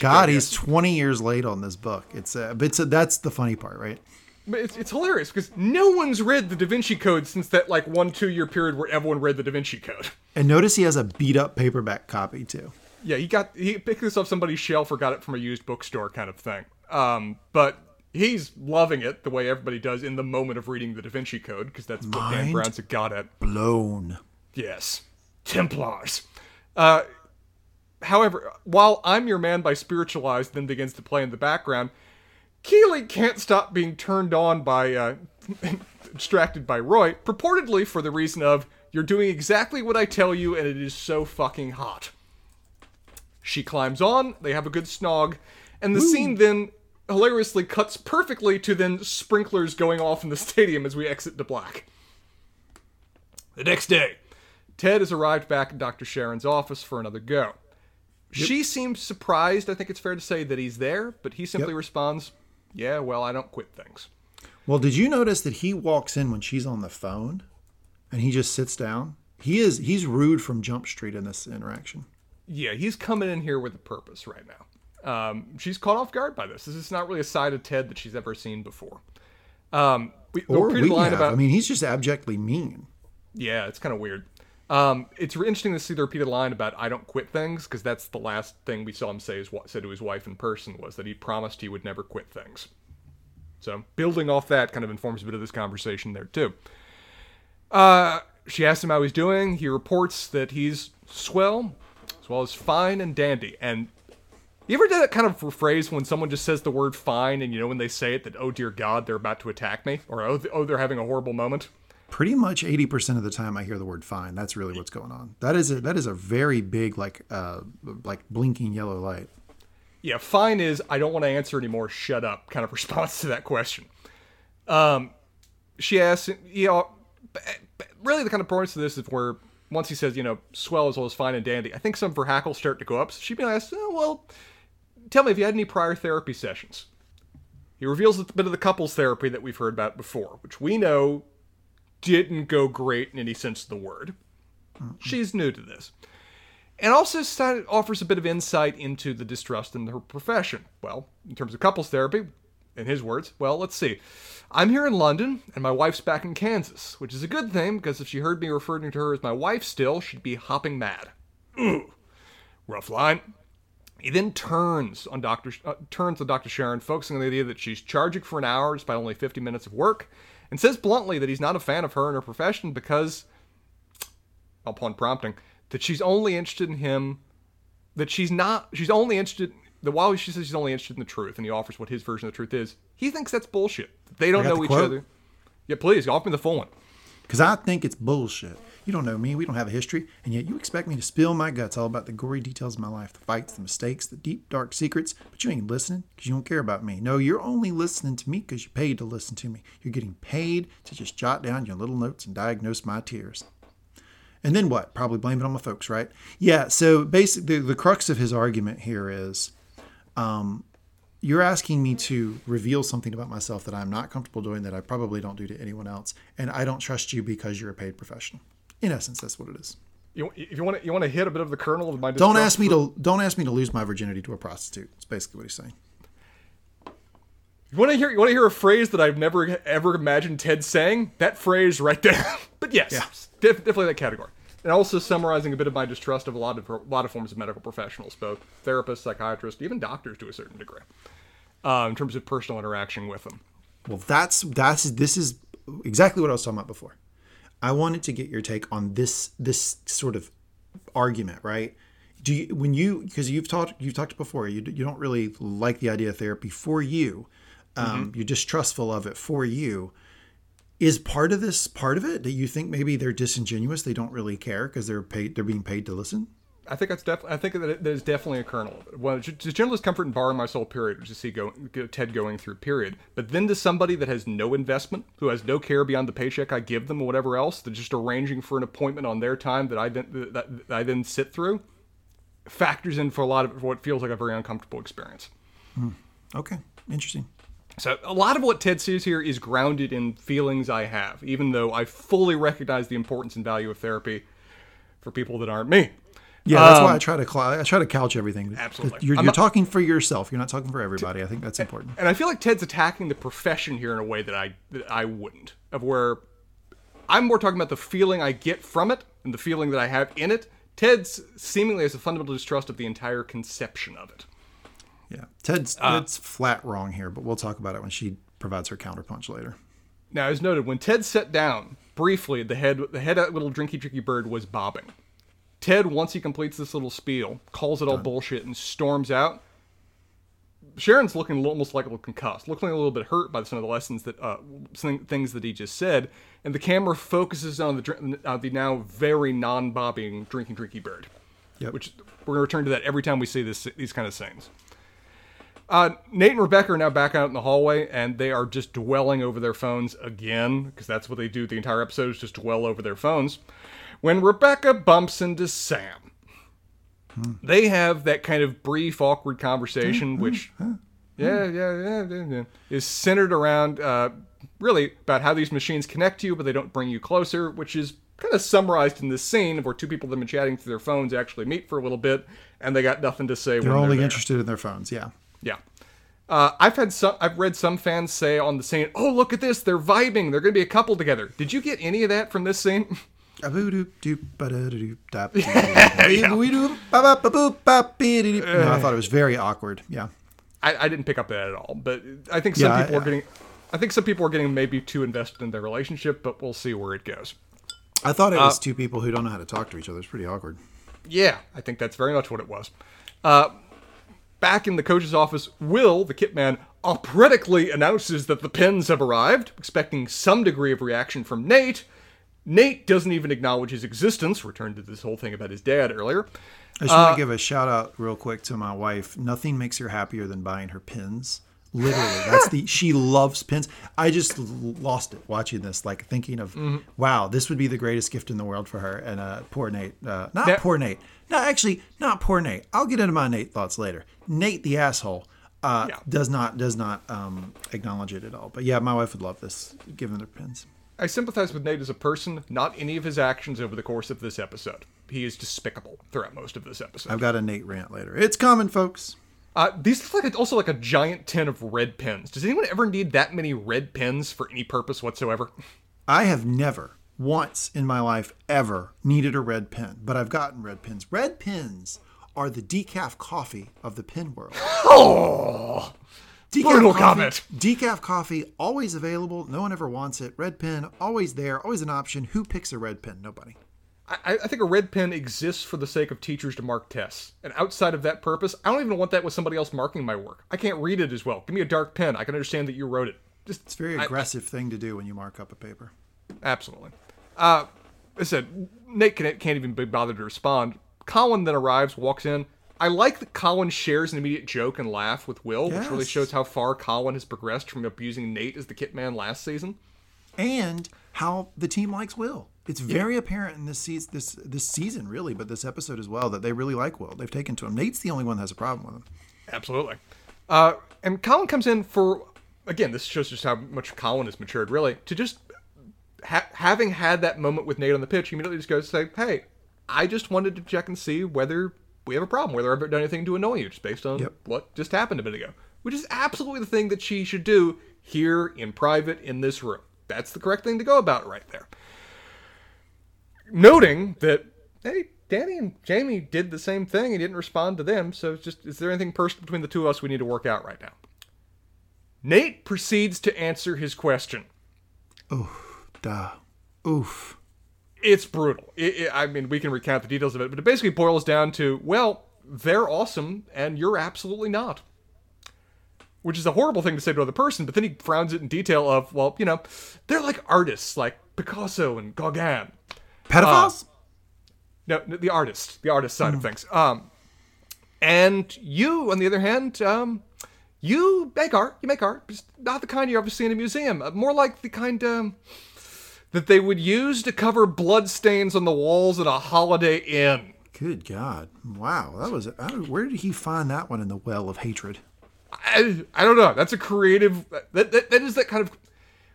God, he's 20 years late on this book. That's the funny part, right? But it's hilarious, because no one's read The Da Vinci Code since that, 1-2 year period where everyone read The Da Vinci Code. And notice he has a beat-up paperback copy, too. Yeah, he picked this off somebody's shelf or got it from a used bookstore kind of thing. But... he's loving it the way everybody does in the moment of reading The Da Vinci Code, because that's what Dan Brown's a god at. Blown. Yes. Templars. However, while "I'm Your Man" by Spiritualized then begins to play in the background, Keely can't stop being turned on by, distracted by Roy, purportedly for the reason of, "You're doing exactly what I tell you and it is so fucking hot." She climbs on, they have a good snog, and the scene then... hilariously cuts perfectly to then sprinklers going off in the stadium as we exit to black. The next day, Ted has arrived back at Dr. Sharon's office for another go. Yep. She seems surprised, I think it's fair to say, that he's there, but he simply responds, "Yeah, well, I don't quit things." Well, did you notice that he walks in when she's on the phone and he just sits down? He's rude from Jump Street in this interaction. Yeah, he's coming in here with a purpose right now. She's caught off guard by this. This is not really a side of Ted that she's ever seen before. He's just abjectly mean. Yeah, it's kind of weird. It's interesting to see the repeated line about "I don't quit things," because that's the last thing we saw him say said to his wife in person, was that he promised he would never quit things. So building off that kind of informs a bit of this conversation there too. She asks him how he's doing. He reports that he's swell, as well as fine and dandy. And you ever do that kind of phrase when someone just says the word "fine" and you know when they say it that, "Oh dear God, they're about to attack me," or oh they're having a horrible moment? Pretty much 80% of the time I hear the word "fine," that's really what's going on. That is a very big like blinking yellow light. Yeah, "fine" is "I don't want to answer anymore, shut up" kind of response to that question. She asks, really the kind of points of this is where once he says, "swell as well as fine and dandy," I think some of her hackles start to go up. So she'd be asked, "Tell me, have you had any prior therapy sessions?" He reveals a bit of the couples therapy that we've heard about before, which we know didn't go great in any sense of the word. Mm-hmm. She's new to this. And also offers a bit of insight into the distrust in her profession. Well, in terms of couples therapy, in his words, let's see. "I'm here in London, and my wife's back in Kansas, which is a good thing, because if she heard me referring to her as my wife still, she'd be hopping mad." Ooh, rough line. He then turns to Dr. Sharon, focusing on the idea that she's charging for an hour despite only 50 minutes of work, and says bluntly that he's not a fan of her and her profession because, upon prompting, that she's only interested in him, while she says she's only interested in the truth, and he offers what his version of the truth is, he thinks that's bullshit. They don't know each other. Yeah, please, offer me the full one. "Because I think it's bullshit. You don't know me, we don't have a history, and yet you expect me to spill my guts all about the gory details of my life, the fights, the mistakes, the deep, dark secrets, but you ain't listening because you don't care about me. No, you're only listening to me because you paid to listen to me. You're getting paid to just jot down your little notes and diagnose my tears." And then what? Probably blame it on my folks, right? Yeah, so basically the crux of his argument here is, you're asking me to reveal something about myself that I'm not comfortable doing, that I probably don't do to anyone else, and I don't trust you because you're a paid professional. In essence, that's what it is. You want to hit a bit of the kernel of my distrust. Don't ask me to lose my virginity to a prostitute. That's basically what he's saying. You want to hear a phrase that I've never ever imagined Ted saying? That phrase right there. But yes, yeah. Definitely that category. And also summarizing a bit of my distrust of a lot of forms of medical professionals, both therapists, psychiatrists, even doctors to a certain degree, in terms of personal interaction with them. Well, this is exactly what I was talking about before. I wanted to get your take on this sort of argument, right? Because you've talked before, you don't really like the idea of therapy for you. You're distrustful of it for you. Is part of this part of it that you think maybe they're disingenuous? They don't really care because they're being paid to listen. I think that is definitely a kernel. Well, just general discomfort and bar in my soul. Period. Which you see Ted going through. Period. But then to somebody that has no investment, who has no care beyond the paycheck I give them or whatever else, they're just arranging for an appointment on their time that I then sit through, factors in for a lot of what feels like a very uncomfortable experience. Mm. Okay, interesting. So a lot of what Ted sees here is grounded in feelings I have, even though I fully recognize the importance and value of therapy for people that aren't me. Yeah, that's why I try to couch everything. Absolutely. You're talking for yourself. You're not talking for everybody. I think that's important. And I feel like Ted's attacking the profession here in a way that I wouldn't, of where I'm more talking about the feeling I get from it and the feeling that I have in it. Ted's seemingly has a fundamental distrust of the entire conception of it. Yeah, Ted's flat wrong here, but we'll talk about it when she provides her counterpunch later. Now, as noted, when Ted sat down, briefly, the head of that little drinky bird was bobbing. Ted, once he completes this little spiel, calls it all bullshit and storms out. Sharon's looking almost like a little concussed, looking a little bit hurt by some of the lessons that things that he just said, and the camera focuses on the now very non-bobbing drinky bird, yep. Which we're going to return to that every time we see these kind of scenes. Nate and Rebecca are now back out in the hallway, and they are just dwelling over their phones again, because that's what they do the entire episode, is just dwell over their phones, when Rebecca bumps into Sam. Hmm. They have that kind of brief, awkward conversation, which is centered around, really, about how these machines connect you, but they don't bring you closer, which is kind of summarized in this scene where two people that have been chatting through their phones actually meet for a little bit, and they got nothing to say. They're only interested in their phones, yeah. Yeah. I've read some fans say on the scene, "Oh, look at this, they're vibing, they're going to be a couple together." Did you get any of that from this scene? No, I thought it was very awkward. Yeah. I didn't pick up that at all, but I think some people are getting maybe too invested in their relationship, but we'll see where it goes. I thought it was two people who don't know how to talk to each other. It's pretty awkward. Yeah, I think that's very much what it was. Back in the coach's office, Will, the kit man, operatically announces that the pens have arrived, expecting some degree of reaction from Nate. Nate doesn't even acknowledge his existence. Returned to this whole thing about his dad earlier. I just want to give a shout out real quick to my wife. Nothing makes her happier than buying her pens. Literally, she loves pens. I just lost it watching this, like thinking of, wow, this would be the greatest gift in the world for her. And poor Nate, not poor Nate. I'll get into my Nate thoughts later. Nate, the asshole, does not acknowledge it at all. But yeah, my wife would love this, giving her pens. I sympathize with Nate as a person, not any of his actions over the course of this episode. He is despicable throughout most of this episode. I've got a Nate rant later. It's coming, folks. These look like also like a giant tin of red pens. Does anyone ever need that many red pens for any purpose whatsoever? I have never once in my life ever needed a red pen, but I've gotten red pens. Red pens are the decaf coffee of the pen world. Oh, brutal comment. Decaf coffee, always available. No one ever wants it. Red pen, always there, always an option. Who picks a red pen? Nobody. I think a red pen exists for the sake of teachers to mark tests. And outside of that purpose, I don't even want that with somebody else marking my work. I can't read it as well. Give me a dark pen. I can understand that you wrote it. It's a very aggressive thing to do when you mark up a paper. Absolutely. I said, Nate can't even be bothered to respond. Colin then arrives, walks in. I like that Colin shares an immediate joke and laugh with Will, yes. Which really shows how far Colin has progressed from abusing Nate as the kit man last season. And how the team likes Will. It's very apparent in this season, really, but this episode as well, that they really like Will. They've taken to him. Nate's the only one that has a problem with him. Absolutely. And Colin comes in for, again, this shows just how much Colin has matured, really, to just, having had that moment with Nate on the pitch, he immediately just goes to say, hey, I just wanted to check and see whether we have a problem, whether I've done anything to annoy you, just based on what just happened a bit ago. which is absolutely the thing that she should do here in private in this room. That's the correct thing to go about right there. Noting that, hey, Danny and Jamie did the same thing and didn't respond to them, so it's just, is there anything personal between the two of us we need to work out right now? Nate proceeds to answer his question. Oof, duh, oof. It's brutal. I mean, we can recount the details of it, but it basically boils down to, well, they're awesome, and you're absolutely not. Which is a horrible thing to say to another person, but then he frowns it in detail of, well, you know, they're like artists, like Picasso and Gauguin. Pedophiles? No, the artist side of things. And you, on the other hand, you make art, but not the kind you ever see in a museum, more like the kind that they would use to cover blood stains on the walls at a Holiday Inn. Good God. Wow. That was, where did he find that one in the well of hatred? I don't know. That's a creative, that is that kind of,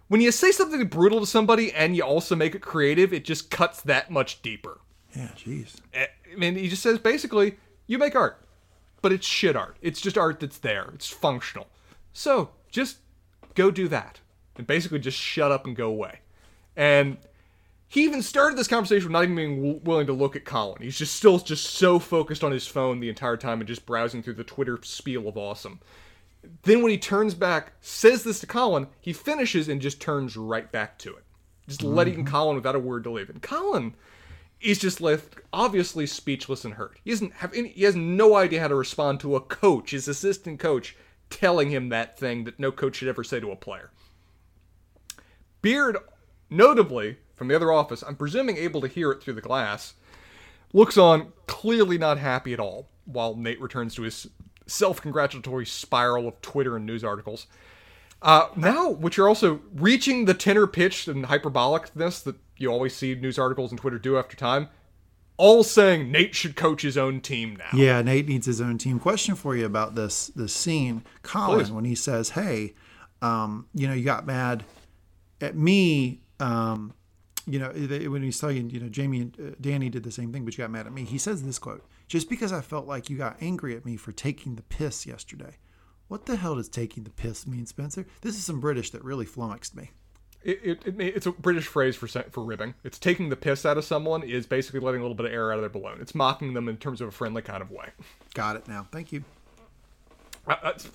when you say something brutal to somebody and you also make it creative, it just cuts that much deeper. Yeah, jeez. I mean, he just says, basically, you make art, but it's shit art. It's just art that's there. It's functional. So, just go do that. And basically just shut up and go away. And he even started this conversation with not even being willing to look at Colin. He's just still just so focused on his phone the entire time and just browsing through the Twitter spiel of awesome. Then when he turns back, says this to Colin, he finishes and just turns right back to it. Just letting Colin without a word to leave. And Colin is just left obviously speechless and hurt. He has no idea how to respond to a coach, his assistant coach, telling him that thing that no coach should ever say to a player. Beard, notably, from the other office, I'm presuming able to hear it through the glass, looks on, clearly not happy at all, while Nate returns to his self-congratulatory spiral of Twitter and news articles. Now, which are also reaching the tenor pitch and hyperbolicness that you always see news articles and Twitter do after time, all saying Nate should coach his own team now. Yeah, Nate needs his own team. Question for you about this scene. Colin, please. When he says, hey, you got mad at me, when he's talking, Jamie and Danny did the same thing, but you got mad at me. He says this quote, just because I felt like you got angry at me for taking the piss yesterday. What the hell does taking the piss mean, Spencer? This is some British that really flummoxed me. It's a British phrase for ribbing. It's taking the piss out of someone is basically letting a little bit of air out of their balloon. It's mocking them in terms of a friendly kind of way. Got it now. Thank you.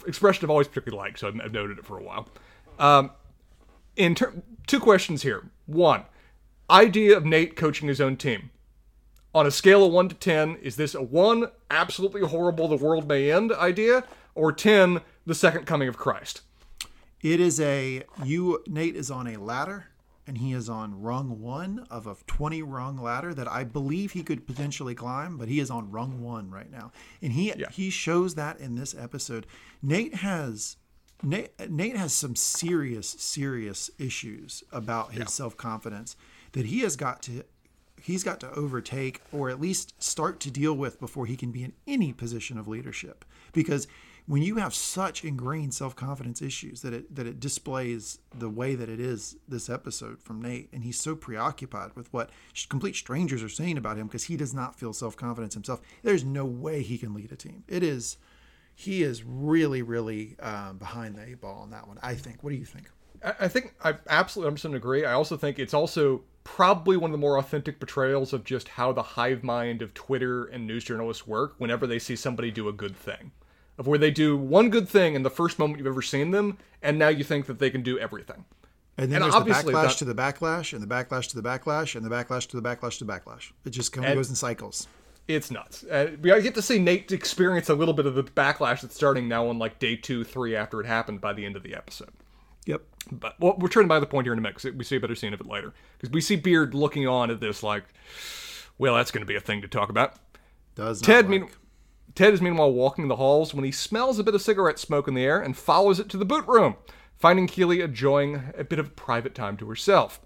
Expression I've always particularly liked, so I've noted it for a while. Two questions here. One, idea of Nate coaching his own team. On a scale of 1 to 10, is this a 1, absolutely horrible, the world may end idea, or 10, the second coming of Christ? It is Nate is on a ladder, and he is on rung 1 of a 20-rung ladder that I believe he could potentially climb, but he is on rung 1 right now. And he shows that in this episode. Nate has some serious, serious issues about his self-confidence that he's got to overtake or at least start to deal with before he can be in any position of leadership. Because when you have such ingrained self-confidence issues that it displays the way that it is this episode from Nate, and he's so preoccupied with what complete strangers are saying about him because he does not feel self-confidence himself, there's no way he can lead a team. He is really, really behind the eight ball on that one, I think. What do you think? I think I absolutely 100% agree. I also think it's also probably one of the more authentic portrayals of just how the hive mind of Twitter and news journalists work whenever they see somebody do a good thing. Of where they do one good thing in the first moment you've ever seen them, and now you think that they can do everything. And then there's the backlash to the backlash, and the backlash to the backlash, and the backlash to the backlash to the backlash. It just goes in cycles. It's nuts. We get to see Nate experience a little bit of the backlash that's starting now on like day 2, 3 after it happened by the end of the episode. Yep. But we'll return by the point here in a minute because we see a better scene of it later. Because we see Beard looking on at this like, well, that's going to be a thing to talk about. Does not Ted like. Ted is meanwhile walking the halls when he smells a bit of cigarette smoke in the air and follows it to the boot room, finding Keely enjoying a bit of private time to herself.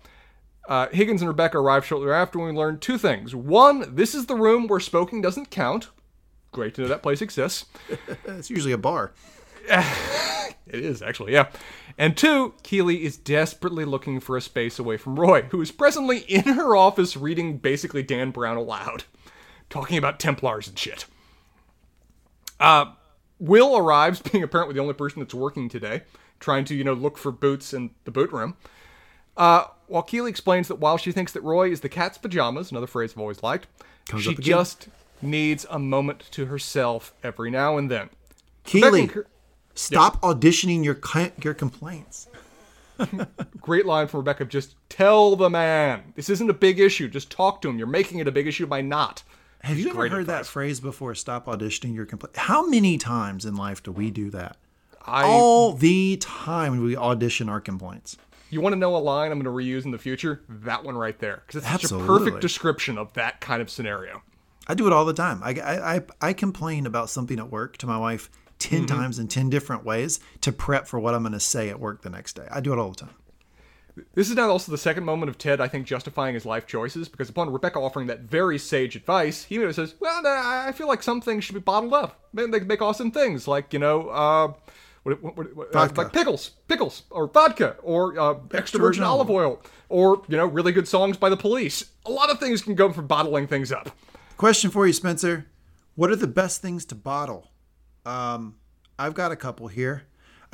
Higgins and Rebecca arrive shortly after when we learn two things. One, this is the room where smoking doesn't count. Great to know that place exists. It's usually a bar. It is, actually, yeah. And two, Keely is desperately looking for a space away from Roy, who is presently in her office reading basically Dan Brown aloud, talking about Templars and shit. Will arrives, being apparently the only person that's working today, trying to, look for boots in the boot room. While Keely explains that while she thinks that Roy is the cat's pajamas, another phrase I've always liked, she just needs a moment to herself every now and then. Keely, stop auditioning your complaints. Great line from Rebecca, just tell the man. This isn't a big issue. Just talk to him. You're making it a big issue by not. Have you ever heard that phrase before? Stop auditioning your complaint. How many times in life do we do that? All the time we audition our complaints. You want to know a line I'm going to reuse in the future? That one right there. Because it's such a perfect description of that kind of scenario. I do it all the time. I complain about something at work to my wife 10 times in 10 different ways to prep for what I'm going to say at work the next day. I do it all the time. This is now also the second moment of Ted, I think, justifying his life choices, because upon Rebecca offering that very sage advice, he says, well, I feel like some things should be bottled up. Maybe they can make awesome things, like, like pickles, or vodka, or extra virgin olive oil, or, really good songs by the Police. A lot of things can go from bottling things up. Question for you, Spencer. What are the best things to bottle? I've got a couple here.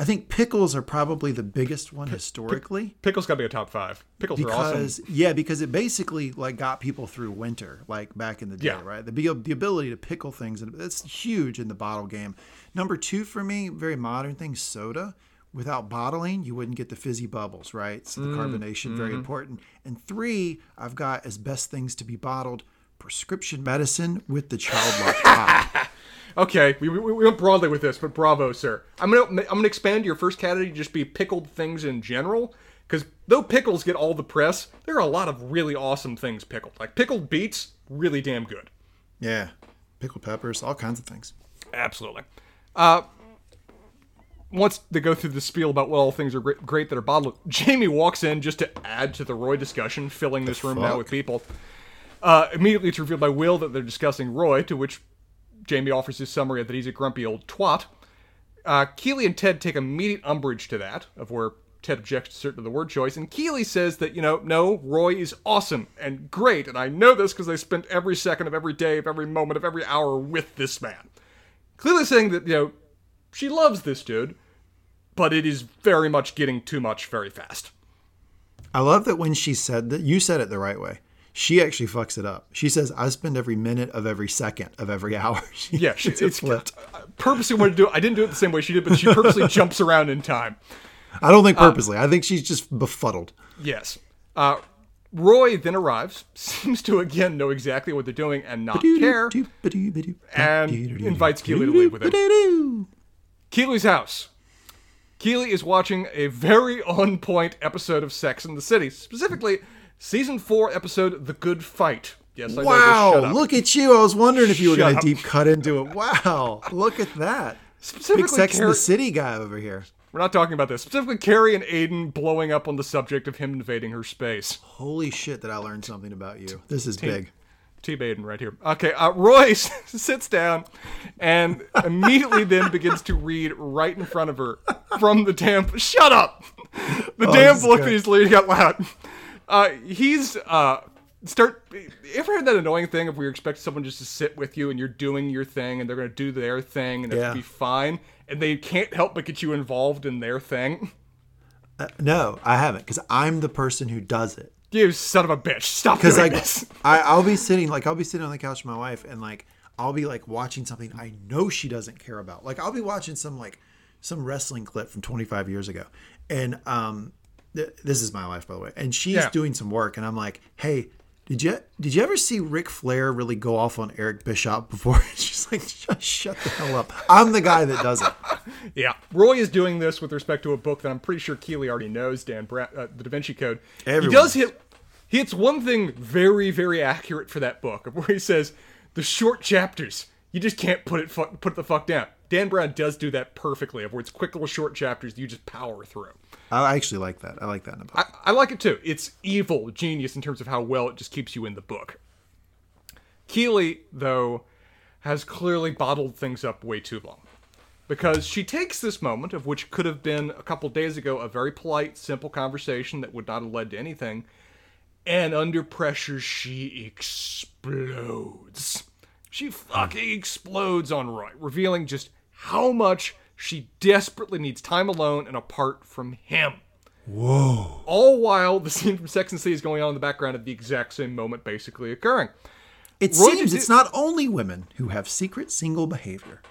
I think pickles are probably the biggest one historically. Pickles got to be a top 5. Pickles are awesome. Yeah, because it basically got people through winter, back in the day, right? The ability to pickle things, and that's huge in the bottle game. Number 2 for me, very modern thing, soda. Without bottling, you wouldn't get the fizzy bubbles, right? So the carbonation, very important. And 3, I've got as best things to be bottled, prescription medicine with the childlike pop. Okay, we went broadly with this, but bravo, sir. I'm gonna expand your first category to just be pickled things in general, because though pickles get all the press, there are a lot of really awesome things pickled. Like pickled beets, really damn good. Yeah, pickled peppers, all kinds of things. Absolutely. Once they go through the spiel about all things are great that are bottled, Jamie walks in just to add to the Roy discussion, filling this room now with people. Immediately it's revealed by Will that they're discussing Roy, to which Jamie offers his summary that he's a grumpy old twat. Keely and Ted take immediate umbrage to that, of where Ted objects to certain of the word choice, and Keely says that, no, Roy is awesome and great, and I know this because I spent every second of every day, of every moment, of every hour with this man. Clearly saying that, she loves this dude, but it is very much getting too much very fast. I love that when she said that, you said it the right way. She actually fucks it up. She says, I spend every minute of every second of every hour. It's flipped. I purposely wanted to do it. I didn't do it the same way she did, but she purposely jumps around in time. I don't think purposely. I think she's just befuddled. Yes. Roy then arrives, seems to again know exactly what they're doing and not care, and invites Keely to leave with him. Keely's house. Keely is watching a very on-point episode of Sex and the City, specifically Season 4 episode, The Good Fight. Yes, I know. Wow, look at you. I was wondering if you were going to deep cut into it. Wow, look at that. Big Sex and the City guy over here. We're not talking about this. Specifically, Carrie and Aiden blowing up on the subject of him invading her space. Holy shit, did I learn something about you. This is big. Team Aiden right here. Okay, Roy sits down and immediately then begins to read right in front of her from the damn... Shut up! The damn book that he's leading out loud. You ever heard that annoying thing of where you expect someone just to sit with you and you're doing your thing and they're going to do their thing and it'll be fine and they can't help but get you involved in their thing? No, I haven't, because I'm the person who does it. You son of a bitch. Stop doing this. I'll be sitting on the couch with my wife and I'll be watching something I know she doesn't care about. I'll be watching some wrestling clip from 25 years ago and, this is my wife, by the way. And she's doing some work. And I'm like, hey, did you ever see Ric Flair really go off on Eric Bischoff before? She's like, just shut the hell up. I'm the guy that does it. Yeah. Roy is doing this with respect to a book that I'm pretty sure Keely already knows, Dan Brown, The Da Vinci Code. Everyone. He hits one thing very, very accurate for that book, where he says, the short chapters, you just can't put the fuck down. Dan Brown does do that perfectly, of where it's quick little short chapters that you just power through. I actually like that. I like that in a book. I like it too. It's evil genius in terms of how well it just keeps you in the book. Keely, though, has clearly bottled things up way too long, because she takes this moment, of which could have been a couple days ago, a very polite, simple conversation that would not have led to anything, and under pressure, she explodes. She fucking explodes on Roy, revealing just how much she desperately needs time alone and apart from him. Whoa. All while the scene from Sex and the City is going on in the background at the exact same moment basically occurring. It Roy seems it's not only women who have secret single behavior.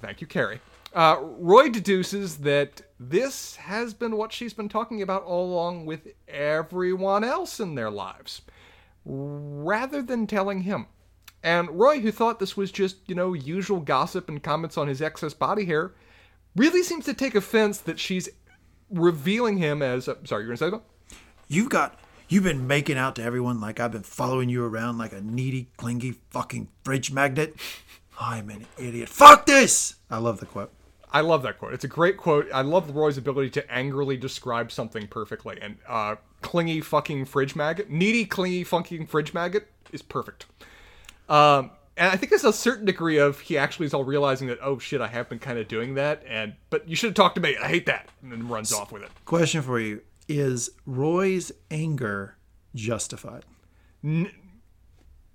Thank you, Carrie. Roy deduces that this has been what she's been talking about all along with everyone else in their lives, rather than telling him. And Roy, who thought this was just, you know, usual gossip and comments on his excess body hair, really seems to take offense that she's revealing him as... sorry, you were going to say something? You've been making out to everyone like I've been following you around like a needy, clingy fucking fridge magnet. I'm an idiot. Fuck this! I love the quote. I love that quote. It's a great quote. I love Roy's ability to angrily describe something perfectly. And clingy fucking fridge maggot, needy, clingy, fucking fridge maggot is perfect. And I think there's a certain degree of he actually is all realizing that, oh shit, I have been kind of doing that, but you should have talked to me. I hate that. And then runs off with it. Question for you. Is Roy's anger justified?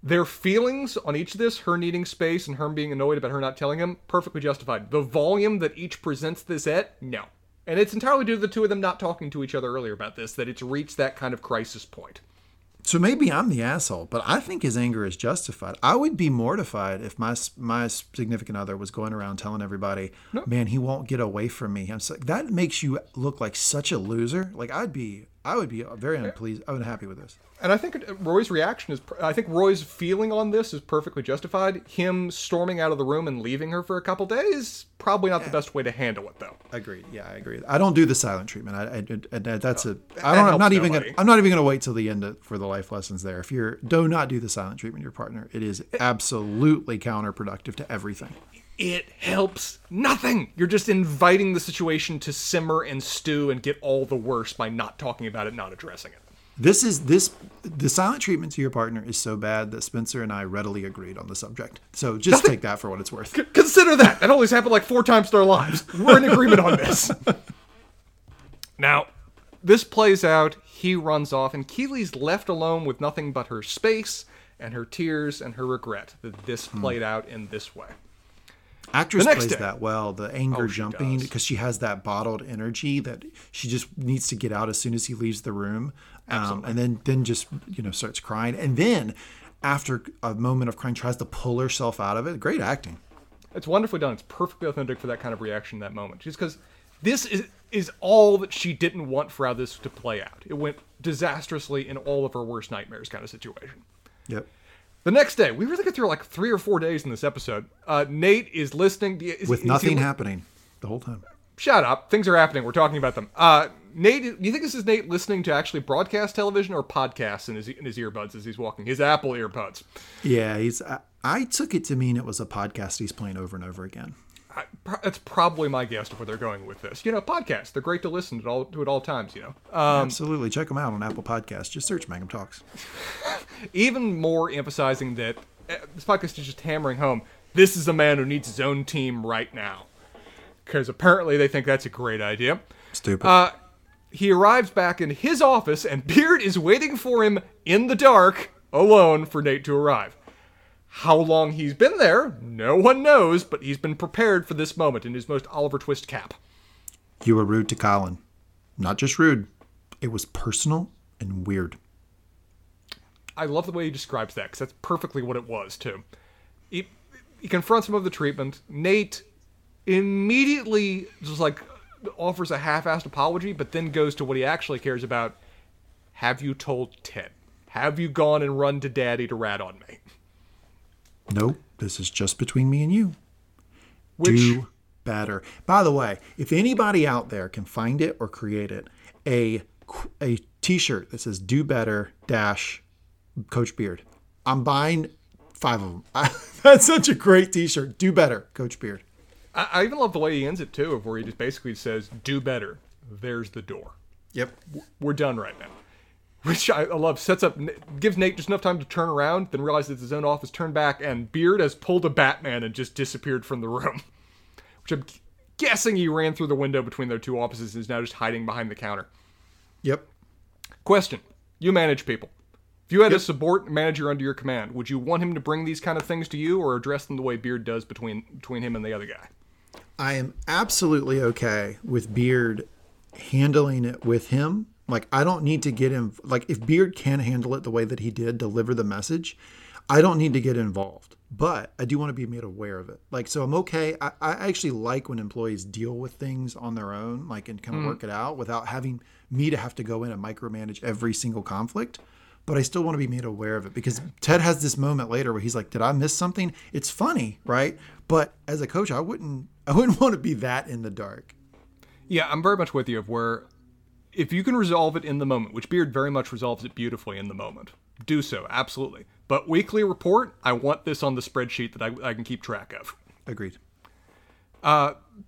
Their feelings on each of this, her needing space and her being annoyed about her not telling him, perfectly justified. The volume that each presents this at, no. And it's entirely due to the two of them not talking to each other earlier about this, that it's reached that kind of crisis point. So maybe I'm the asshole, but I think his anger is justified. I would be mortified if my significant other was going around telling everybody, man, he won't get away from me. I'm so, that makes you look like such a loser. Like I would be very unpleased. I would be happy with this. And I think Roy's reaction is, I think Roy's feeling on this is perfectly justified. Him storming out of the room and leaving her for a couple days, probably not the best way to handle it, though. Agreed. Yeah, I agree. I don't do the silent treatment. I'm not even going to wait till the end for the life lessons there. If do not do the silent treatment, your partner. It is absolutely counterproductive to everything. It helps nothing. You're just inviting the situation to simmer and stew and get all the worse by not talking about it, not addressing it. The silent treatment to your partner is so bad that Spencer and I readily agreed on the subject. So just take that for what it's worth. Consider that. That only's happened like 4 times in our lives. We're in agreement on this. Now, this plays out. He runs off and Keely's left alone with nothing but her space and her tears and her regret that this played out in this way. Actress plays that well, the anger jumping, because she has that bottled energy that she just needs to get out as soon as he leaves the room. And then just, you know, starts crying. And then after a moment of crying, tries to pull herself out of it. Great acting. It's wonderfully done. It's perfectly authentic for that kind of reaction in that moment. Just because this is all that she didn't want for how this to play out. It went disastrously in all of her worst nightmares kind of situation. Yep. The next day, we really get through like 3 or 4 days in this episode. Nate is listening. Happening the whole time. Shut up. Things are happening. We're talking about them. Nate, do you think this is Nate listening to actually broadcast television or podcasts in his earbuds as he's walking? His Apple earbuds. Yeah, I took it to mean it was a podcast he's playing over and over again. That's probably my guess of where they're going with this. You know, podcasts, they're great to listen to at all times, you know. Absolutely. Check them out on Apple Podcasts. Just search Mangum Talks. Even more emphasizing that this podcast is just hammering home, this is a man who needs his own team right now. Because apparently they think that's a great idea. Stupid. He arrives back in his office and Beard is waiting for him in the dark, alone, for Nate to arrive. How long he's been there, no one knows, but he's been prepared for this moment in his most Oliver Twist cap. You were rude to Colin. Not just rude. It was personal and weird. I love the way he describes that, because that's perfectly what it was, too. He confronts him of the treatment. Nate immediately just, like, offers a half-assed apology, but then goes to what he actually cares about. Have you told Ted? Have you gone and run to Daddy to rat on me? No, this is just between me and you. Do better. By the way, if anybody out there can find it or create it, a t-shirt that says do better - Coach Beard. I'm buying 5 of them. That's such a great t-shirt. Do better, Coach Beard. I even love the way he ends it too, of where he just basically says do better. There's the door. Yep. We're done right now. Which I love, gives Nate just enough time to turn around, then realizes it's his own office, turned back, and Beard has pulled a Batman and just disappeared from the room. Which I'm guessing he ran through the window between their two offices and is now just hiding behind the counter. Yep. Question. You manage people. If you had a subordinate manager under your command, would you want him to bring these kind of things to you or address them the way Beard does between him and the other guy? I am absolutely okay with Beard handling it with him. Like, I don't need to get him. Like, if Beard can handle it the way that he did, deliver the message, I don't need to get involved. But I do want to be made aware of it. Like, so I'm okay. I actually like when employees deal with things on their own, like, and kind of work it out without having me to have to go in and micromanage every single conflict. But I still want to be made aware of it, because Ted has this moment later where he's like, did I miss something? It's funny, right? But as a coach, I wouldn't want to be that in the dark. Yeah, I'm very much with you of where if you can resolve it in the moment, which Beard very much resolves it beautifully in the moment, do so, absolutely. But weekly report, I want this on the spreadsheet that I can keep track of. Agreed.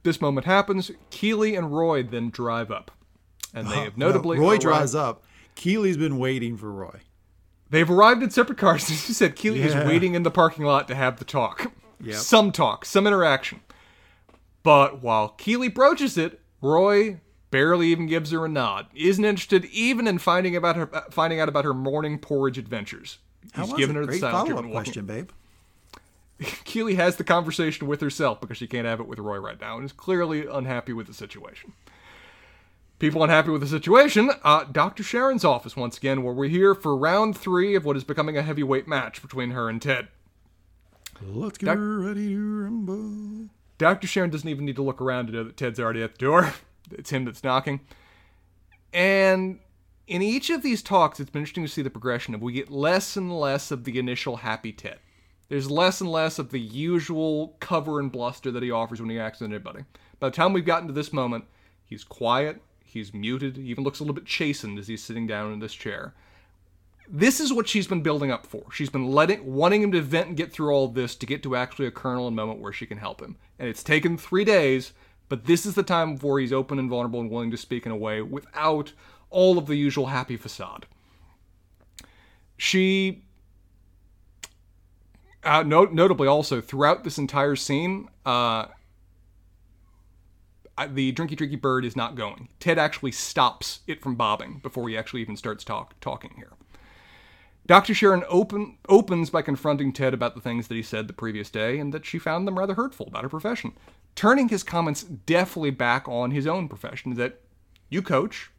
This moment happens. Keeley and Roy then drive up. And they have notably... Roy drives up. Keeley's been waiting for Roy. They've arrived in separate cars. As you said, Keeley is waiting in the parking lot to have the talk. Yep. Some talk, some interaction. But while Keeley broaches it, Roy barely even gives her a nod. Isn't interested even in finding out about her morning porridge adventures. He's given her the silent treatment. Great follow-up question, babe. Keeley has the conversation with herself because she can't have it with Roy right now and is clearly unhappy with the situation. People unhappy with the situation, Dr. Sharon's office once again, where we're here for round 3 of what is becoming a heavyweight match between her and Ted. Let's get ready to rumble. Dr. Sharon doesn't even need to look around to know that Ted's already at the door. It's him that's knocking. And in each of these talks, it's been interesting to see the progression of we get less and less of the initial happy Ted. There's less and less of the usual cover and bluster that he offers when he acts on anybody. By the time we've gotten to this moment, he's quiet. He's muted. He even looks a little bit chastened as he's sitting down in this chair. This is what she's been building up for. She's been wanting him to vent and get through all of this to get to actually a kernel and moment where she can help him. And it's taken 3 days, but this is the time where he's open and vulnerable and willing to speak in a way without all of the usual happy facade. She, notably also, throughout this entire scene... the drinky bird is not going. Ted actually stops it from bobbing before he actually even starts talking here. Dr. Sharon opens by confronting Ted about the things that he said the previous day and that she found them rather hurtful about her profession, turning his comments deftly back on his own profession that you coach,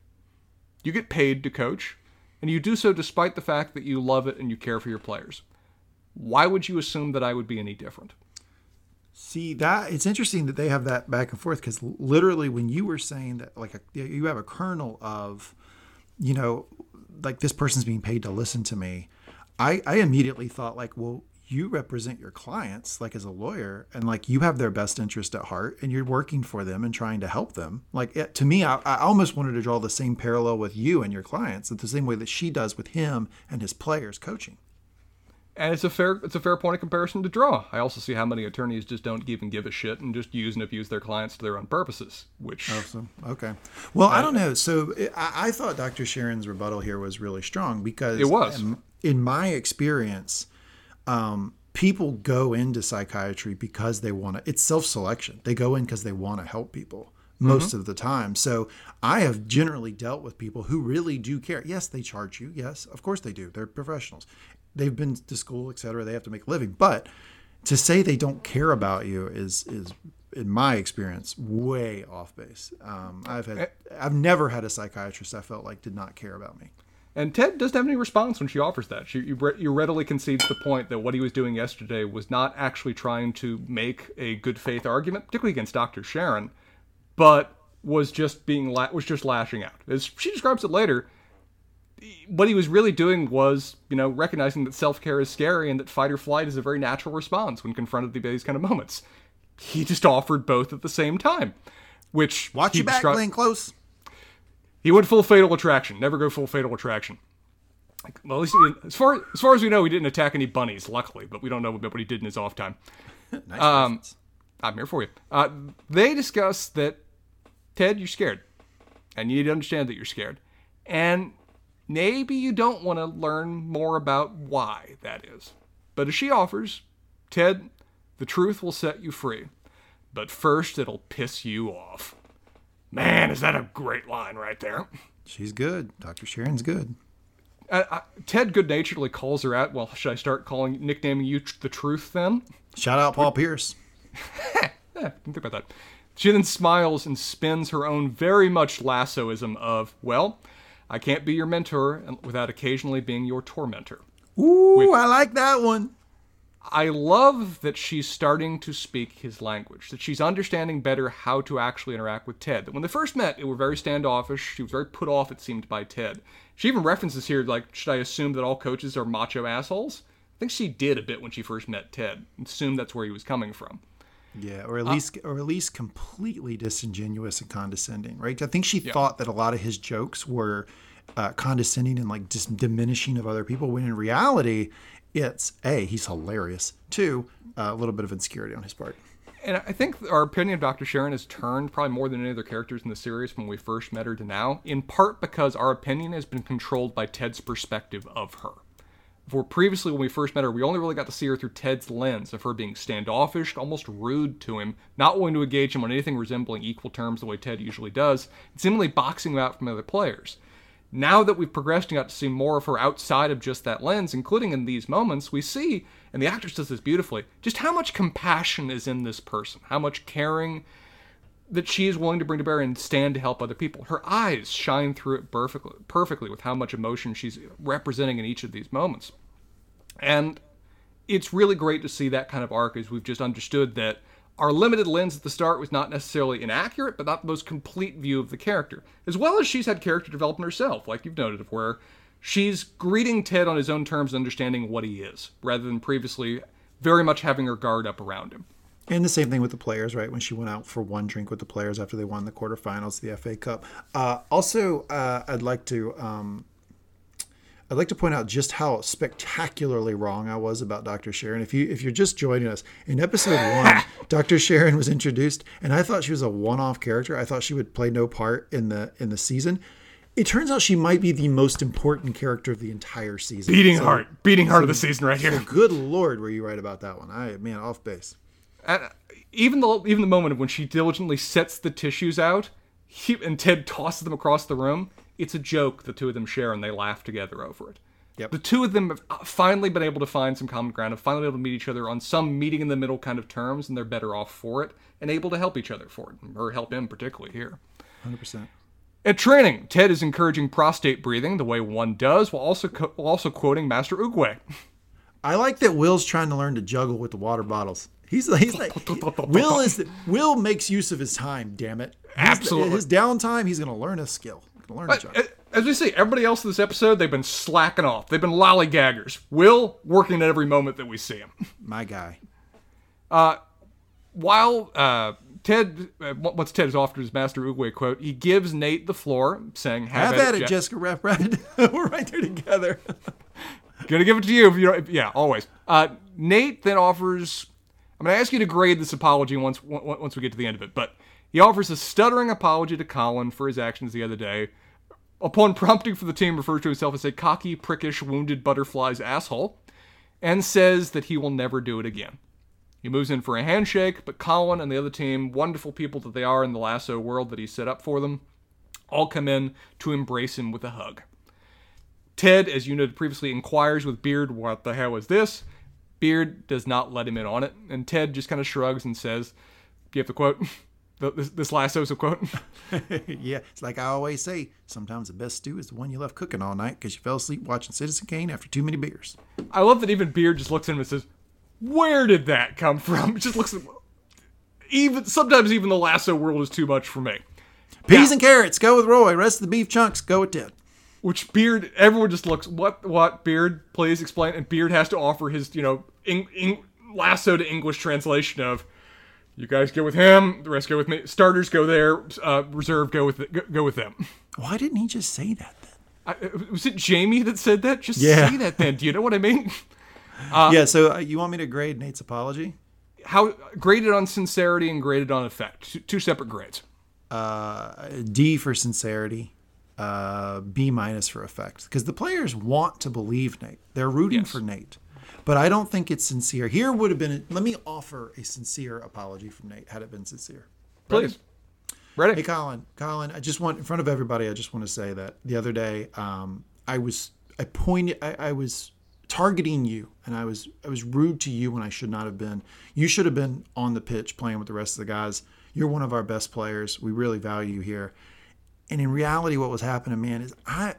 you get paid to coach, and you do so despite the fact that you love it and you care for your players. Why would you assume that I would be any different? See, that it's interesting that they have that back and forth, because literally when you were saying that, like, you have a kernel of, you know, like, this person's being paid to listen to me, I immediately thought, like, well, you represent your clients, like, as a lawyer, and, like, you have their best interest at heart and you're working for them and trying to help them. Like, it, to me, I almost wanted to draw the same parallel with you and your clients in the same way that she does with him and his players coaching. And it's a fair point of comparison to draw. I also see how many attorneys just don't even give a shit and just use and abuse their clients to their own purposes, which... Awesome. Okay. Well, I don't know. So I thought Dr. Sharon's rebuttal here was really strong, because... It was. In my experience, people go into psychiatry because they want to... It's self-selection. They go in because they want to help people most of the time. So I have generally dealt with people who really do care. Yes, they charge you. Yes, of course they do. They're professionals. They've been to school, et cetera. They have to make a living. But to say they don't care about you is in my experience, way off base. I've never had a psychiatrist I felt like did not care about me. And Ted doesn't have any response when she offers that. She readily concedes the point that what he was doing yesterday was not actually trying to make a good faith argument, particularly against Dr. Sharon, but was just lashing out. As she describes it later, what he was really doing was, you know, recognizing that self-care is scary and that fight or flight is a very natural response when confronted with these kind of moments. He just offered both at the same time, which... Watch your back, laying close. He went full Fatal Attraction. Never go full Fatal Attraction. Like, well, at least as far as we know, he didn't attack any bunnies, luckily, but we don't know what he did in his off time. Nice. I'm here for you. They discuss that, Ted, you're scared. And you need to understand that you're scared. And... maybe you don't want to learn more about why that is. But as she offers, Ted, the truth will set you free. But first, it'll piss you off. Man, is that a great line right there. She's good. Dr. Sharon's good. Ted good-naturedly calls her out. Well, should I start nicknaming you the truth then? Shout out Paul Pierce. Yeah, didn't think about that. She then smiles and spins her own very much Lassoism of, well, I can't be your mentor without occasionally being your tormentor. Ooh, I like that one. I love that she's starting to speak his language, that she's understanding better how to actually interact with Ted. That when they first met, it were very standoffish. She was very put off, it seemed, by Ted. She even references here, like, should I assume that all coaches are macho assholes? I think she did a bit when she first met Ted, assumed that's where he was coming from. Yeah, or at least completely disingenuous and condescending, right? I think she thought that a lot of his jokes were condescending and like just diminishing of other people, when in reality, it's A, he's hilarious. Two, a little bit of insecurity on his part. And I think our opinion of Dr. Sharon has turned probably more than any other characters in the series from when we first met her to now, in part because our opinion has been controlled by Ted's perspective of her. For previously, when we first met her, we only really got to see her through Ted's lens of her being standoffish, almost rude to him, not willing to engage him on anything resembling equal terms the way Ted usually does, and seemingly boxing him out from other players. Now that we've progressed and got to see more of her outside of just that lens, including in these moments, we see, and the actress does this beautifully, just how much compassion is in this person, how much caring that she is willing to bring to bear and stand to help other people. Her eyes shine through it perfectly with how much emotion she's representing in each of these moments. And it's really great to see that kind of arc, as we've just understood that our limited lens at the start was not necessarily inaccurate, but not the most complete view of the character. As well as she's had character development herself, like you've noted, of where she's greeting Ted on his own terms and understanding what he is, rather than previously very much having her guard up around him. And the same thing with the players, right? When she went out for one drink with the players after they won the quarterfinals, the FA Cup. I'd like to point out just how spectacularly wrong I was about Dr. Sharon. If you're just joining us, in episode 1, Dr. Sharon was introduced, and I thought she was a one-off character. I thought she would play no part in the season. It turns out she might be the most important character of the entire season. Beating heart of the season right here. So good Lord, were you right about that one? Off base. Even the moment of when she diligently sets the tissues out, and Ted tosses them across the room. It's a joke the two of them share, and they laugh together over it. Yep. The two of them have finally been able to find some common ground, have finally been able to meet each other on some meeting-in-the-middle kind of terms, and they're better off for it, and able to help each other for it, or help him particularly here. 100%. At training, Ted is encouraging prostate breathing the way one does, while also quoting Master Oogway. I like that Will's trying to learn to juggle with the water bottles. Will makes use of his time, damn it. Absolutely. His downtime, he's going to learn a skill. As we see, everybody else in this episode, they've been slacking off. They've been lollygaggers. Will, working at every moment that we see him. My guy. While Ted, once Ted is offered his Master Oogway quote, he gives Nate the floor, saying, Have at it, Jessica Raffred. We're right there together. Gonna give it to you. Always. Nate then offers, I'm going to ask you to grade this apology once we get to the end of it, but he offers a stuttering apology to Colin for his actions the other day. Upon prompting for the team, refers to himself as a cocky, prickish, wounded butterfly's asshole, and says that he will never do it again. He moves in for a handshake, but Colin and the other team, wonderful people that they are in the Lasso world that he set up for them, all come in to embrace him with a hug. Ted, as you noted previously, inquires with Beard, what the hell is this? Beard does not let him in on it, and Ted just kind of shrugs and says, do you have the quote? This Lasso's a quote. Yeah, it's like I always say, sometimes the best stew is the one you left cooking all night because you fell asleep watching Citizen Kane after too many beers. I love that even Beard just looks at him and says, where did that come from? It just looks at him. Sometimes the Lasso world is too much for me. Peas and carrots, go with Roy. Rest of the beef chunks, go with Ted. Which Beard, everyone just looks, what, Beard, please explain. And Beard has to offer his, Lasso to English translation of, you guys go with him. The rest go with me. Starters go there. Reserve go with them. Why didn't he just say that then? Was it Jamie that said that? Say that then. Do you know what I mean? So you want me to grade Nate's apology? How graded on sincerity and graded on effect? Two separate grades. D for sincerity. B- for effect. Because the players want to believe Nate. They're rooting for Nate. But I don't think it's sincere. Here would have been, let me offer a sincere apology from Nate, had it been sincere. Ready? Please. Ready? Hey, Colin, I just want, in front of everybody, I just want to say that the other day, I was targeting you, and I was rude to you when I should not have been. You should have been on the pitch playing with the rest of the guys. You're one of our best players. We really value you here. And in reality, what was happening, man, is I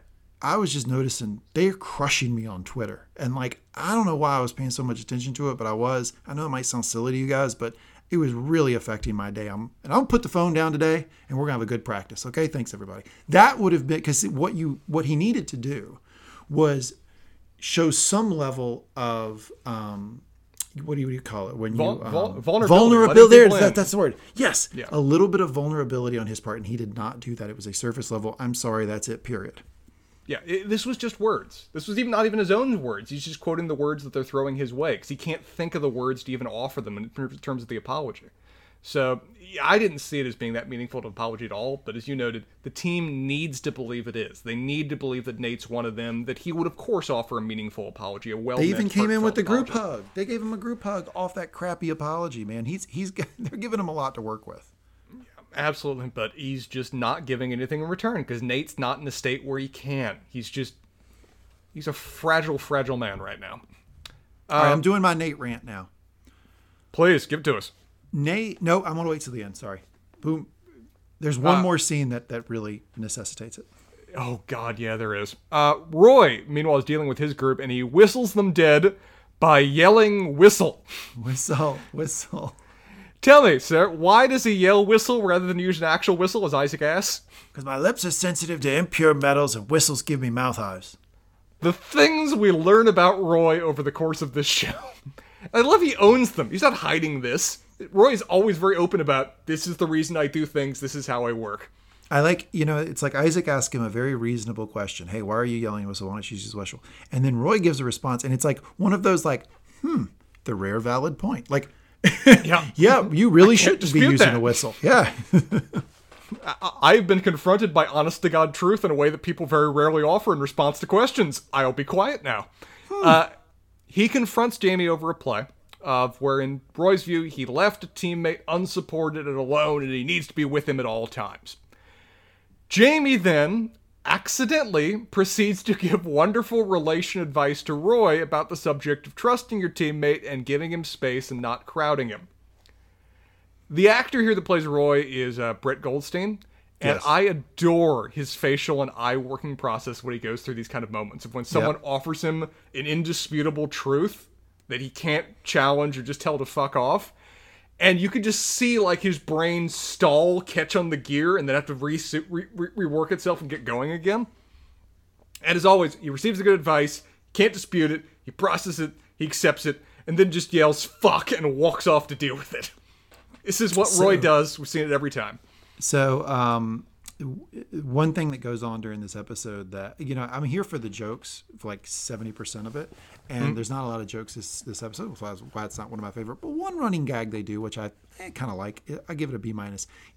was just noticing they're crushing me on Twitter. And like, I don't know why I was paying so much attention to it, but I was. I know it might sound silly to you guys, but it was really affecting my day. I'll put the phone down today, and we're gonna have a good practice. Okay, thanks everybody. That would have been, because what he needed to do was show some level of what do you call it when you vulnerability? There, that's the word. Yes, yeah. A little bit of vulnerability on his part, and he did not do that. It was a surface level. I'm sorry, that's it. Period. Yeah, this was just words. This was not even his own words. He's just quoting the words that they're throwing his way because he can't think of the words to even offer them in terms of the apology. So yeah, I didn't see it as being that meaningful to apology at all. But as you noted, the team needs to believe it is. They need to believe that Nate's one of them, that he would, of course, offer a meaningful apology, a well-meant, heartfelt apology. They even came in with the group hug. They gave him a group hug off that crappy apology, man. They're giving him a lot to work with. Absolutely, but he's just not giving anything in return because Nate's not in a state where he can. He's a fragile, fragile man right now. All right, I'm doing my Nate rant now. Please, give it to us. Nate, no, I'm going to wait till the end, sorry. Boom. There's one more scene that really necessitates it. Oh, God, yeah, there is. Roy, meanwhile, is dealing with his group, and he whistles them dead by yelling whistle. Whistle, whistle. Tell me, sir, why does he yell whistle rather than use an actual whistle, as Isaac asks? Because my lips are sensitive to impure metals and whistles give me mouth hives. The things we learn about Roy over the course of this show. I love he owns them. He's not hiding this. Roy's always very open about, this is the reason I do things, this is how I work. I like, it's like Isaac asked him a very reasonable question. Hey, why are you yelling whistle? Why don't you use whistle? And then Roy gives a response, and it's like one of those like, the rare valid point. Like, yeah, you really should be using a whistle. Yeah. I've been confronted by honest-to-God truth in a way that people very rarely offer in response to questions. I'll be quiet now. He confronts Jamie over a play where, in Roy's view, he left a teammate unsupported and alone, and he needs to be with him at all times. Jamie then accidentally proceeds to give wonderful relation advice to Roy about the subject of trusting your teammate and giving him space and not crowding him. The actor here that plays Roy is Brett Goldstein, and yes. I adore his facial and eye working process when he goes through these kind of moments of when someone offers him an indisputable truth that he can't challenge or just tell to fuck off. And you could just see, like, his brain stall, catch on the gear, and then have to rework itself and get going again. And as always, he receives the good advice, can't dispute it, he processes it, he accepts it, and then just yells, fuck, and walks off to deal with it. This is what Roy does. We've seen it every time. So, one thing that goes on during this episode that, I'm here for the jokes, for like 70% of it. And there's not a lot of jokes this episode, which is why it's not one of my favorite. But one running gag they do, which I kind of like, I give it a B-,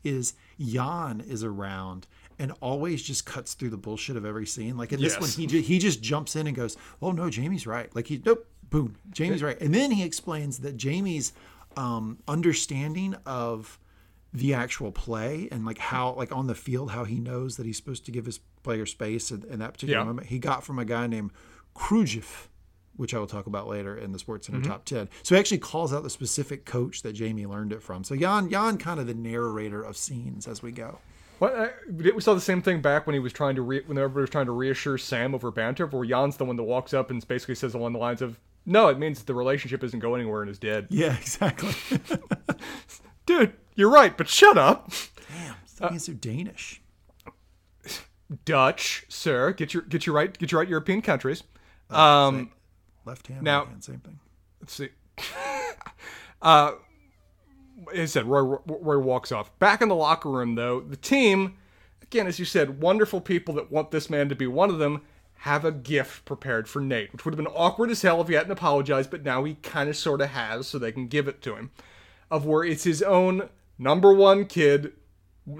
is Jan is around and always just cuts through the bullshit of every scene. Like in this one, he just jumps in and goes, oh no, Jamie's right. Like boom, Jamie's right. And then he explains that Jamie's understanding of the actual play and like how, like on the field, how he knows that he's supposed to give his player space in that particular moment, he got from a guy named Cruyff, which I will talk about later in the Sportscenter Top 10. So he actually calls out the specific coach that Jamie learned it from. So Jan kind of the narrator of scenes as we go. Well, we saw the same thing back when he was trying to when everybody was trying to reassure Sam over banter, where Jan's the one that walks up and basically says along the lines of, "No, it means the relationship isn't going anywhere and is dead." Yeah, exactly. Dude, you're right, but shut up. Damn, that means they're Danish. Dutch, sir. Get your right European countries. Left hand, now, right hand, same thing. Let's see. As I said, Roy walks off. Back in the locker room, though, the team, again, as you said, wonderful people that want this man to be one of them, have a gift prepared for Nate, which would have been awkward as hell if he hadn't apologized, but now he kind of sort of has, so they can give it to him. Of where it's his own number one on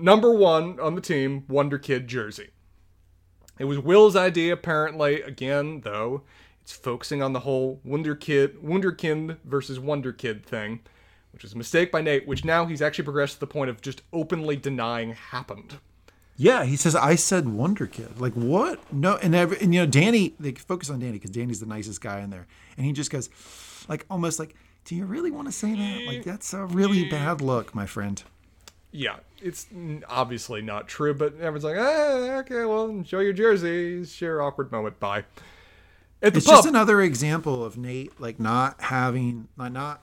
the team, Wonder Kid jersey. It was Will's idea, apparently. Again, though, it's focusing on the whole Wunderkind versus Wonder Kid thing, which was a mistake by Nate, which now he's actually progressed to the point of just openly denying happened. Yeah, he says, I said Wonder Kid. Like, what? No, and you know, Danny, they focus on Danny because Danny's the nicest guy in there. And he just goes, like, almost like, do you really want to say that? Like, that's a really bad look, my friend. Yeah, it's obviously not true, but everyone's like, okay, well, enjoy your jerseys, share awkward moment, bye. It's pub. Just another example of Nate, like, not having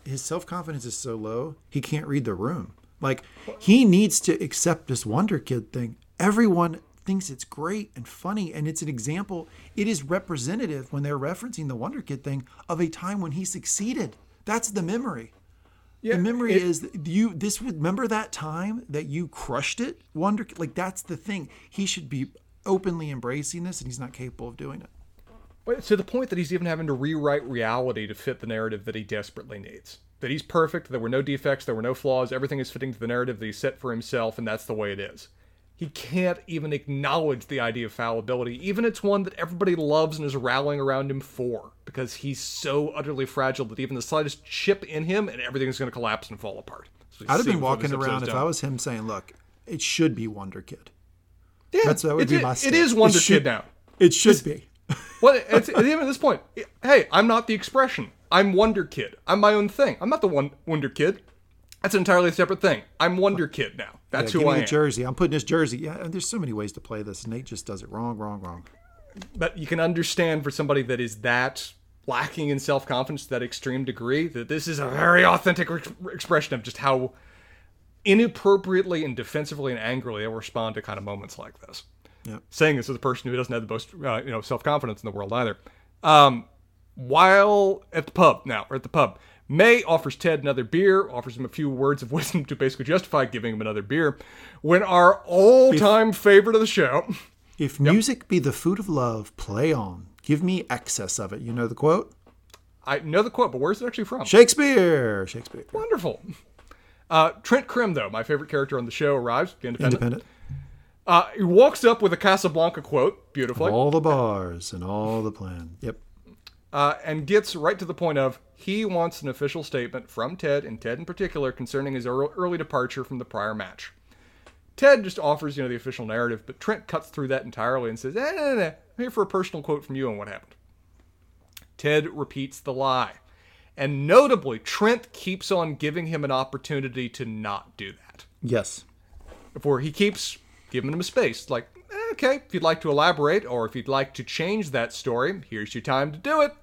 his self-confidence is so low, he can't read the room. Like, he needs to accept this Wonder Kid thing. Everyone thinks it's great and funny, and it's an example. It is representative, when they're referencing the Wonder Kid thing, of a time when he succeeded. That's the memory. Yeah, the memory is you. This would remember that time that you crushed it. Wonder, like, that's the thing. He should be openly embracing this, and he's not capable of doing it. But to the point that he's even having to rewrite reality to fit the narrative that he desperately needs. That he's perfect. There were no defects. There were no flaws. Everything is fitting to the narrative that he set for himself, and that's the way it is. He can't even acknowledge the idea of fallibility, even it's one that everybody loves and is rallying around him for, because he's so utterly fragile that even the slightest chip in him and everything's going to collapse and fall apart. So I'd have been walking around if I was him saying, look, it should be Wonder Kid. Yeah, that would be my step. It is Wonder Kid now. It should be. Well, even at this point, hey, I'm not the expression. I'm Wonder Kid. I'm my own thing. I'm not the Wonder Kid. That's an entirely separate thing. I'm Wonder Kid now. That's who I am. Jersey. I'm putting this jersey. Yeah, and there's so many ways to play this. Nate just does it wrong. But you can understand for somebody that is that lacking in self-confidence to that extreme degree, that this is a very authentic expression of just how inappropriately and defensively and angrily they'll respond to kind of moments like this. Yep. Saying this as a person who doesn't have the most self-confidence in the world either. While at the pub now, or at the pub, May offers Ted another beer, offers him a few words of wisdom to basically justify giving him another beer, when our all-time favorite of the show... If music be the food of love, play on. Give me excess of it. You know the quote? I know the quote, but where's it actually from? Shakespeare. Wonderful. Trent Krim, though, my favorite character on the show, arrives. The Independent. He walks up with a Casablanca quote, beautifully. And all the bars and all the plan. Yep. And gets right to the point of, he wants an official statement from Ted, and Ted in particular, concerning his early departure from the prior match. Ted just offers, the official narrative, but Trent cuts through that entirely and says, no, I'm here for a personal quote from you on what happened. Ted repeats the lie. And notably, Trent keeps on giving him an opportunity to not do that. Yes. Before he keeps giving him a space, like, okay, if you'd like to elaborate, or if you'd like to change that story, here's your time to do it.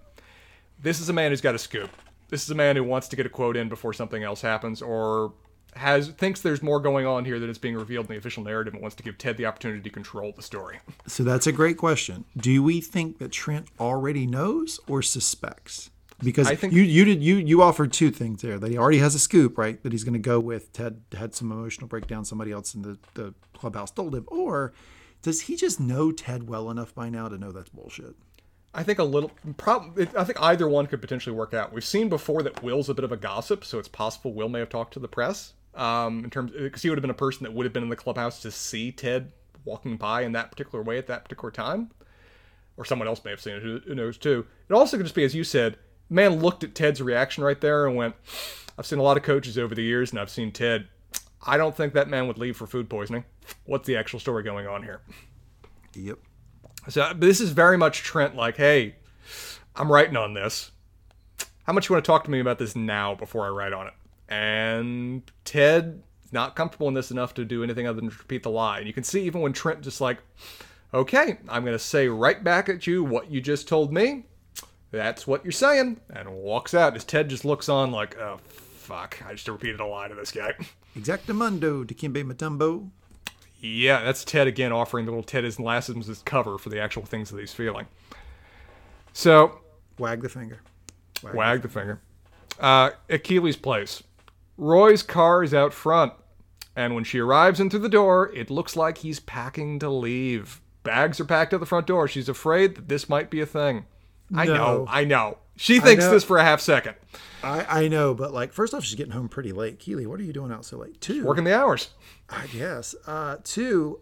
This is a man who's got a scoop. This is a man who wants to get a quote in before something else happens, or thinks there's more going on here than is being revealed in the official narrative and wants to give Ted the opportunity to control the story. So that's a great question. Do we think that Trent already knows or suspects? Because you offered two things there. That he already has a scoop, right? That he's going to go with Ted had some emotional breakdown, somebody else in the clubhouse told him, or does he just know Ted well enough by now to know that's bullshit? I think I think either one could potentially work out. We've seen before that Will's a bit of a gossip, so it's possible Will may have talked to the press in terms, because he would have been a person that would have been in the clubhouse to see Ted walking by in that particular way at that particular time, or someone else may have seen it. Who knows too? It also could just be, as you said, man looked at Ted's reaction right there and went, "I've seen a lot of coaches over the years, and I've seen Ted. I don't think that man would leave for food poisoning. What's the actual story going on here?" Yep. So this is very much Trent like, hey, I'm writing on this. How much you want to talk to me about this now before I write on it? And Ted's not comfortable in this enough to do anything other than repeat the lie. And you can see even when Trent just like, okay, I'm going to say right back at you what you just told me. That's what you're saying. And walks out as Ted just looks on like, oh, fuck. I just repeated a lie to this guy. Exactamundo, Dikembe Mutombo. Yeah, that's Ted again offering the little Ted is Lassum's as cover for the actual things that he's feeling. So, wag the finger. Wag the finger. At Keeley's place, Roy's car is out front, and when she arrives in through the door, it looks like he's packing to leave. Bags are packed at the front door. She's afraid that this might be a thing. I know. She thinks this for a half second. I know, but like, first off, she's getting home pretty late. Keely, what are you doing out so late? Two, working the hours. I guess. Two,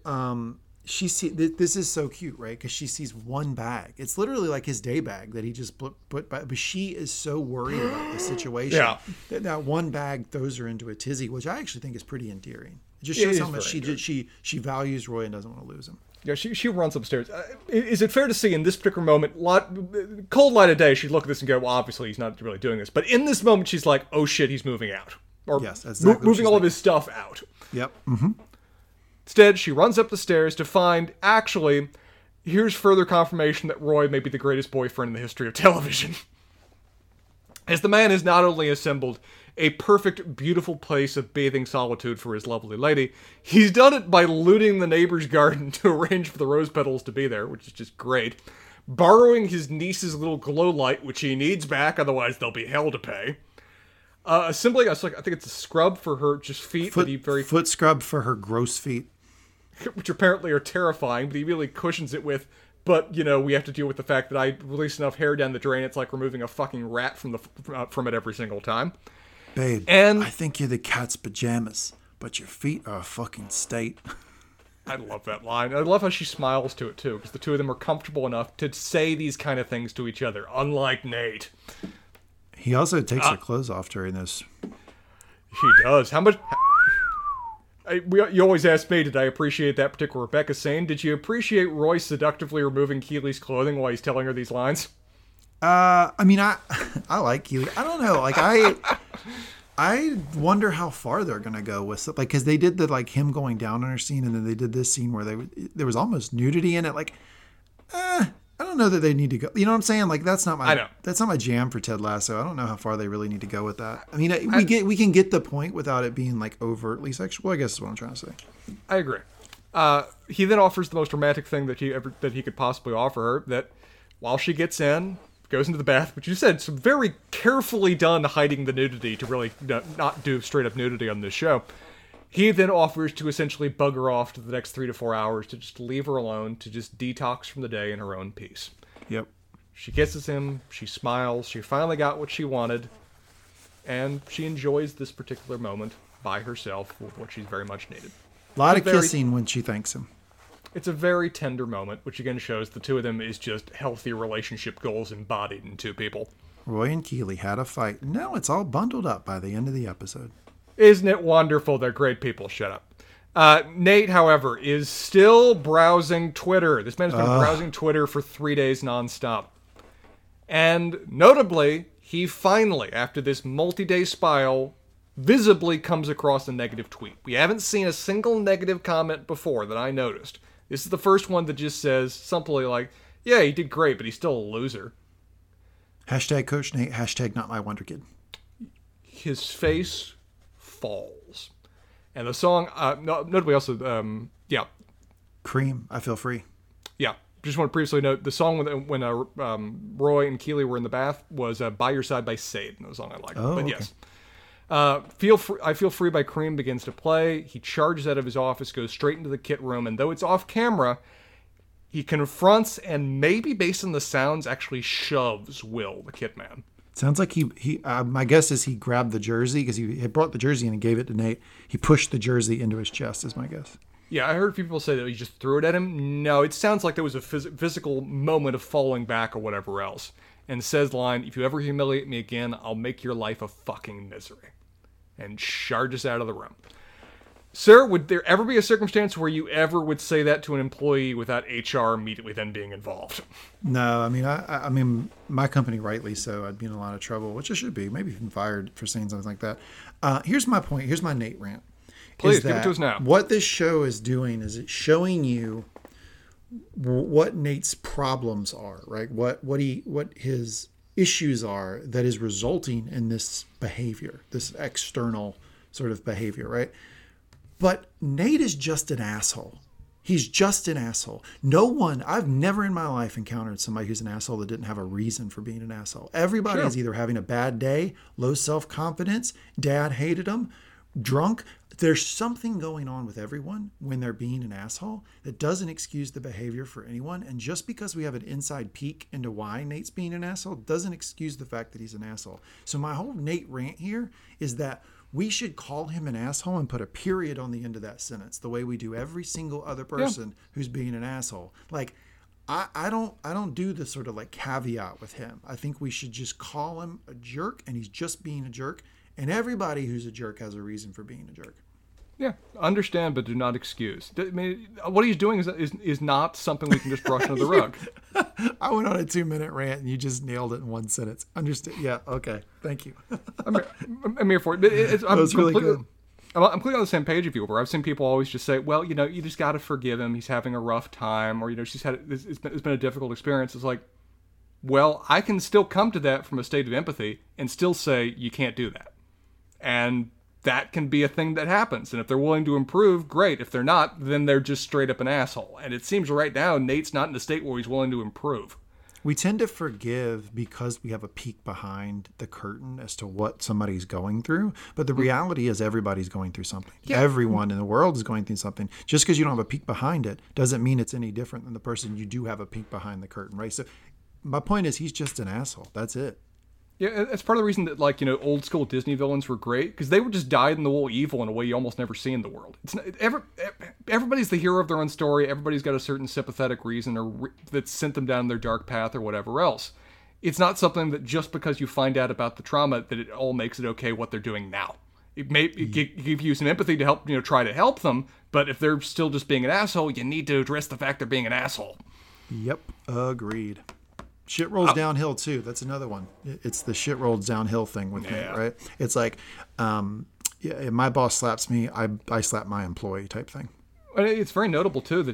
she see this is so cute, right? Because she sees one bag. It's literally like his day bag that he just put by. But she is so worried about the situation that one bag throws her into a tizzy, which I actually think is pretty endearing. It just shows how much she values Roy and doesn't want to lose him. Yeah, she runs upstairs. Is it fair to say in this particular moment, cold light of day, she'd look at this and go, well, obviously he's not really doing this. But in this moment, she's like, oh shit, he's moving out. Or yes, exactly moving all of his stuff out. Yep. Mm-hmm. Instead, she runs up the stairs to find, actually, here's further confirmation that Roy may be the greatest boyfriend in the history of television. As the man has not only assembled a perfect, beautiful place of bathing solitude for his lovely lady, he's done it by looting the neighbor's garden to arrange for the rose petals to be there, which is just great, borrowing his niece's little glow light, which he needs back, otherwise there'll be hell to pay, assembling, I think it's a scrub for her just feet. Foot scrub for her gross feet. Which apparently are terrifying, but he really cushions it with, but, you know, we have to deal with the fact that I release enough hair down the drain, it's like removing a fucking rat from it every single time. Babe, and I think you're the cat's pajamas, but your feet are a fucking state. I love that line. I love how she smiles to it, too, because the two of them are comfortable enough to say these kind of things to each other, unlike Nate. He also takes her clothes off during this. He does. How much... you always ask me, did I appreciate that particular Rebecca scene? Did you appreciate Roy seductively removing Keely's clothing while he's telling her these lines? I mean, I like Keely. I don't know. Like, I wonder how far they're going to go with it. Like, because they did the, like, him going down on her scene, and then they did this scene where there was almost nudity in it. Like, I don't know that they need to go. You know what I'm saying? Like, that's not my jam for Ted Lasso. I don't know how far they really need to go with that. I mean, we can get the point without it being, like, overtly sexual, I guess is what I'm trying to say. I agree. He then offers the most romantic thing that he could possibly offer her, that while she gets in, goes into the bath, which you said, some very carefully done hiding the nudity to really not do straight-up nudity on this show. He then offers to essentially bug her off to the next 3 to 4 hours to just leave her alone, to just detox from the day in her own peace. Yep. She kisses him, she smiles, she finally got what she wanted, and she enjoys this particular moment by herself with what she's very much needed. A lot of kissing when she thanks him. It's a very tender moment, which again shows the two of them is just healthy relationship goals embodied in two people. Roy and Keely had a fight. Now it's all bundled up by the end of the episode. Isn't it wonderful? They're great people. Shut up. Nate, however, is still browsing Twitter. This man has been browsing Twitter for 3 days nonstop. And notably, he finally, after this multi-day spiral, visibly comes across a negative tweet. We haven't seen a single negative comment before that I noticed. This is the first one that just says simply like, yeah, he did great, but he's still a loser. Hashtag Coach Nate, hashtag not my wonder kid. His face falls. And the song, notably also, Cream, I Feel Free. Yeah, just want to previously note, the song when Roy and Keely were in the bath was By Your Side by Sade, and that was a song I liked. Oh, but okay. Yes. I Feel Free by Cream begins to play. He charges out of his office, goes straight into the kit room, and though it's off camera, he confronts and maybe based on the sounds actually shoves Will, the kit man. Sounds like he my guess is he grabbed the jersey because he had brought the jersey in and gave it to Nate. He pushed the jersey into his chest is my guess. Yeah, I heard people say that he just threw it at him. No, it sounds like there was a physical moment of falling back or whatever else. And says line, if you ever humiliate me again, I'll make your life a fucking misery. And charges out of the room. Sir, would there ever be a circumstance where you ever would say that to an employee without HR immediately then being involved? No, I mean, I mean, my company rightly so, I'd be in a lot of trouble, which I should be, maybe even fired for saying something like that. Here's my point. Here's my Nate rant. Please, give it to us now. What this show is doing is it's showing you what Nate's problems are, right? What his issues are that is resulting in this behavior, this external sort of behavior, right? But Nate is just an asshole. He's just an asshole. I've never in my life encountered somebody who's an asshole that didn't have a reason for being an asshole. Everybody is either having a bad day, low self-confidence, dad hated them, drunk. There's something going on with everyone when they're being an asshole that doesn't excuse the behavior for anyone. And just because we have an inside peek into why Nate's being an asshole doesn't excuse the fact that he's an asshole. So my whole Nate rant here is that we should call him an asshole and put a period on the end of that sentence, the way we do every single other person who's being an asshole. Like, I don't do this sort of like caveat with him. I think we should just call him a jerk, and he's just being a jerk. And everybody who's a jerk has a reason for being a jerk. Yeah, understand, but do not excuse. I mean, what he's doing is not something we can just brush under the rug. I went on a 2-minute rant, and you just nailed it in one sentence. Understand? Yeah. Okay. Thank you. I'm here for it. That was really good. I'm completely on the same page with you. Where I've seen people always just say, "Well, you know, you just got to forgive him. He's having a rough time, or you know, it's been a difficult experience." It's like, well, I can still come to that from a state of empathy and still say you can't do that, and that can be a thing that happens. And if they're willing to improve, great. If they're not, then they're just straight up an asshole. And it seems right now, Nate's not in a state where he's willing to improve. We tend to forgive because we have a peek behind the curtain as to what somebody's going through. But the reality is everybody's going through something. Yeah. Everyone in the world is going through something. Just because you don't have a peek behind it doesn't mean it's any different than the person you do have a peek behind the curtain, right? So my point is he's just an asshole. That's it. Yeah, that's part of the reason that, like, you know, old school Disney villains were great, because they were just dyed-in-the-wool evil in a way you almost never see in the world. It's not, everybody's the hero of their own story. Everybody's got a certain sympathetic reason or that sent them down their dark path or whatever else. It's not something that just because you find out about the trauma that it all makes it okay what they're doing now. It may give you some empathy to help, you know, try to help them, but if they're still just being an asshole, you need to address the fact they're being an asshole. Yep, agreed. Shit rolls downhill too. That's another one. It's the shit rolls downhill thing with me, right? It's like, if my boss slaps me, I slap my employee type thing. And it's very notable too that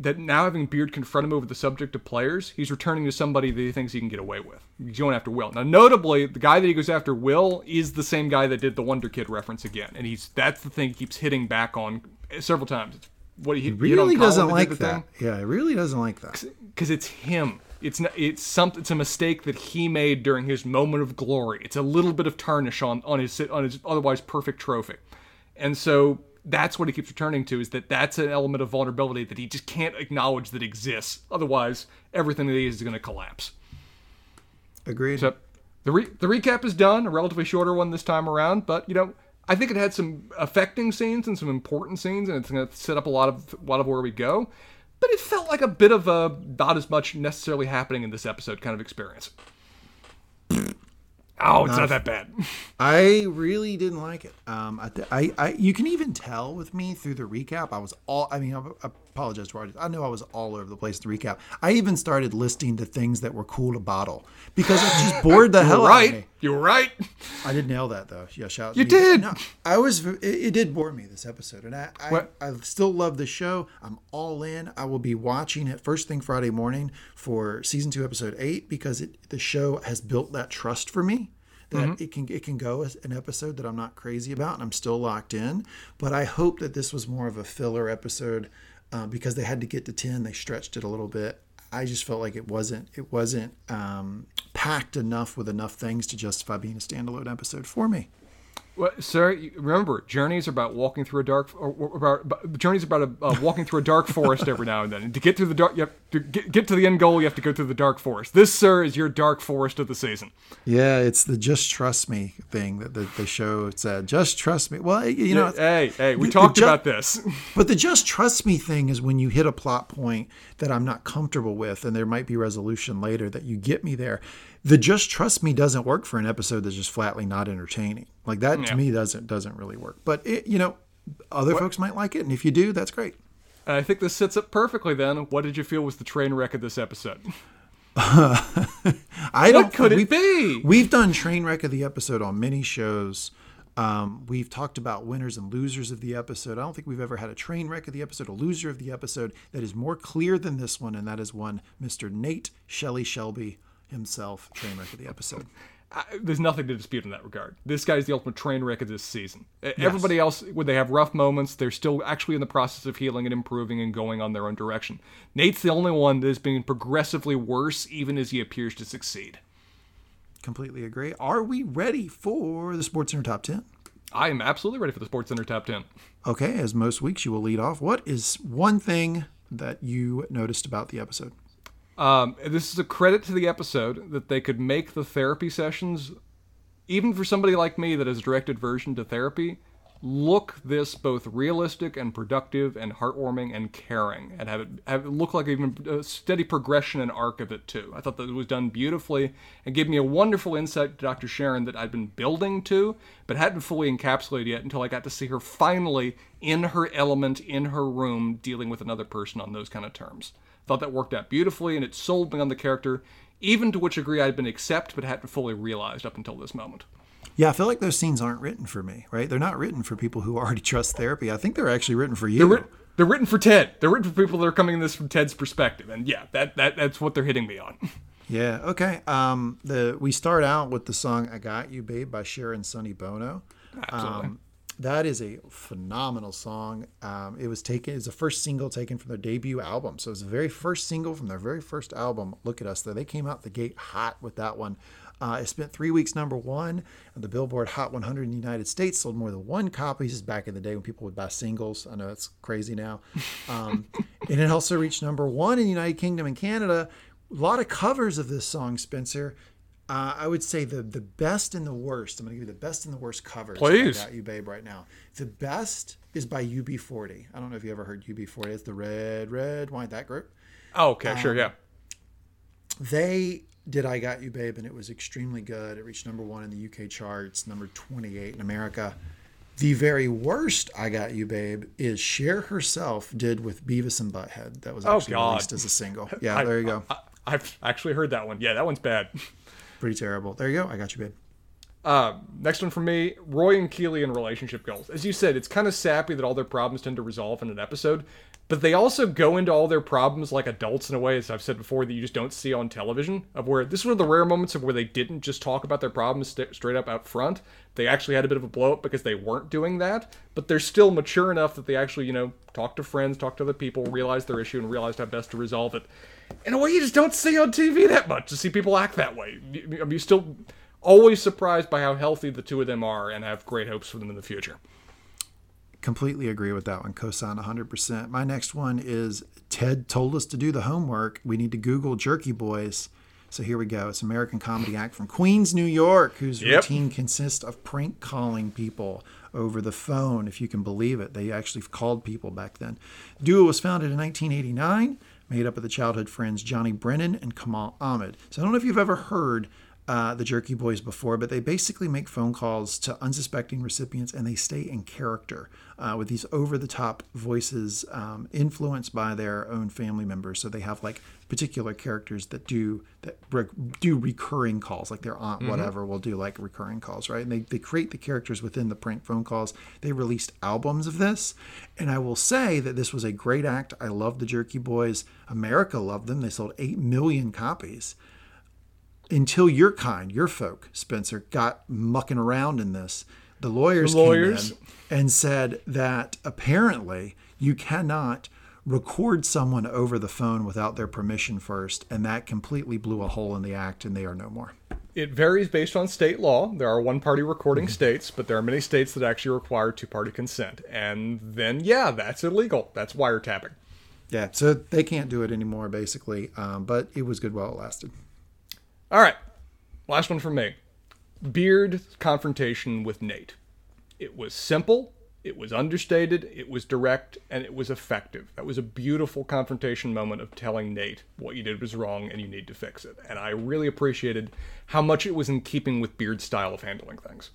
that now having Beard confront him over the subject of players, he's returning to somebody that he thinks he can get away with. He's going after Will. Now, notably, the guy that he goes after, Will, is the same guy that did the Wonder Kid reference again, and that's the thing he keeps hitting back on several times. What he really doesn't like that. Yeah, he really doesn't like that because it's him. It's a mistake that he made during his moment of glory. It's a little bit of tarnish on his otherwise perfect trophy, and so that's what he keeps returning to. Is that's an element of vulnerability that he just can't acknowledge that exists. Otherwise, everything that he is going to collapse. Agreed. So the recap is done. A relatively shorter one this time around, but you know I think it had some affecting scenes and some important scenes, and it's going to set up a lot of where we go. But it felt like a bit of a not as much necessarily happening in this episode kind of experience. Oh, it's not that bad. I really didn't like it. You can even tell with me through the recap. I apologize to Roger. I know I was all over the place to recap. I even started listing the things that were cool to bottle because it just bored the hell out of me. You're right. I did nail that though. Yeah, shout out to you. You did. No, it did bore me this episode, and I still love the show. I'm all in. I will be watching it first thing Friday morning for season 2, episode 8 because the show has built that trust for me. That it can go as an episode that I'm not crazy about and I'm still locked in. But I hope that this was more of a filler episode because they had to get to 10. They stretched it a little bit. I just felt like it wasn't packed enough with enough things to justify being a standalone episode for me. Well, sir, remember, journeys are about walking through a dark walking through a dark forest every now and then. And to get through the dark, you have to get to the end goal. You have to go through the dark forest. This, sir, is your dark forest of the season. Yeah, it's the "just trust me" thing that the show said. Just trust me. Well, you know, hey, we talked about this. But the "just trust me" thing is when you hit a plot point that I'm not comfortable with, and there might be resolution later that you get me there. The "just trust me" doesn't work for an episode that's just flatly not entertaining. Like that to me doesn't really work. But it, you know, other folks might like it, and if you do, that's great. And I think this sets up perfectly. Then, what did you feel was the train wreck of this episode? What could it be? We've done train wreck of the episode on many shows. We've talked about winners and losers of the episode. I don't think we've ever had a train wreck of the episode, a loser of the episode that is more clear than this one, and that is one Mr. Nate Shelley Shelby himself, train wreck of the episode. There's nothing to dispute in that regard. This guy's the ultimate train wreck of this season. Yes. Everybody else, when they have rough moments, they're still actually in the process of healing and improving and going on their own direction. Nate's the only one that is being progressively worse, even as he appears to succeed. Completely agree. Are we ready for the Sportscenter Top 10? I am absolutely ready for the Sportscenter Top 10. Okay, as most weeks, you will lead off. What is one thing that you noticed about the episode? This is a credit to the episode that they could make the therapy sessions, even for somebody like me that has a directed version to therapy, look this both realistic and productive and heartwarming and caring, and have it look like even a steady progression and arc of it too. I thought that it was done beautifully and gave me a wonderful insight to Dr. Sharon that I'd been building to, but hadn't fully encapsulated yet until I got to see her finally in her element, in her room, dealing with another person on those kind of terms. I thought that worked out beautifully, and it sold me on the character, even to which degree I'd been accepted but hadn't fully realized up until this moment. Yeah, I feel like those scenes aren't written for me, right? They're not written for people who already trust therapy. I think they're actually written for you. They're written for Ted. They're written for people that are coming in this from Ted's perspective. And yeah, that's what they're hitting me on. Yeah, okay. We start out with the song I Got You, Babe by Cher and Sonny Bono. Absolutely. That is a phenomenal song. It was the first single taken from their debut album. So it was the very first single from their very first album, Look at Us. They came out the gate hot with that one. It spent 3 weeks number one on the Billboard Hot 100 in the United States, sold more than 1 copy. This is back in the day when people would buy singles. I know that's crazy now. And it also reached number one in the United Kingdom and Canada. A lot of covers of this song, Spencer. I would say the best and the worst. I'm going to give you the best and the worst covers. Please. I Got You, Babe right now. The best is by UB40. I don't know if you ever heard UB40. It's the Red Wine, that group. Oh, okay. Sure, yeah. They did I Got You, Babe, and it was extremely good. It reached number 1 in the UK charts, number 28 in America. The very worst I Got You, Babe is Cher herself did with Beavis and Butthead. That was actually released as a single. Yeah, there you go. I've actually heard that one. Yeah, that one's bad. Pretty terrible. There you go. I Got You, Babe. Next one from me, Roy and Keely and relationship goals. As you said, it's kind of sappy that all their problems tend to resolve in an episode, but they also go into all their problems like adults in a way, as I've said before, that you just don't see on television, of where this is one of the rare moments of where they didn't just talk about their problems straight up out front. They actually had a bit of a blow up because they weren't doing that, but they're still mature enough that they actually, talk to friends, talk to other people, realize their issue, and realize how best to resolve it. In a way you just don't see on TV that much, to see people act that way. You still always surprised by how healthy the two of them are, and have great hopes for them in the future. Completely agree with that one. Cosign 100%. My next one is Ted told us to do the homework. We need to Google Jerky Boys. So here we go. It's an American comedy act from Queens, New York, whose routine consists of prank calling people over the phone, if you can believe it. They actually called people back then. The duo was founded in 1989, made up of the childhood friends Johnny Brennan and Kamal Ahmed. So I don't know if you've ever heard the Jerky Boys before, but they basically make phone calls to unsuspecting recipients, and they stay in character with these over-the-top voices influenced by their own family members. So they have like particular characters that do recurring calls, like their aunt, whatever, will do like recurring calls, right? And they create the characters within the prank phone calls. They released albums of this, and I will say that this was a great act. I love the Jerky Boys. America loved them. They sold 8 million copies. Until your folk, Spencer, got mucking around in this. The lawyers came in and said that apparently you cannot record someone over the phone without their permission first, and that completely blew a hole in the act, and they are no more. It varies based on state law. There are one-party recording states, but there are many states that actually require two-party consent. And then, yeah, that's illegal. That's wiretapping. Yeah, so they can't do it anymore, basically, but it was good while it lasted. All right, last one from me. Beard confrontation with Nate. It was simple, it was understated, it was direct, and it was effective. That was a beautiful confrontation moment of telling Nate what you did was wrong and you need to fix it. And I really appreciated how much it was in keeping with Beard's style of handling things.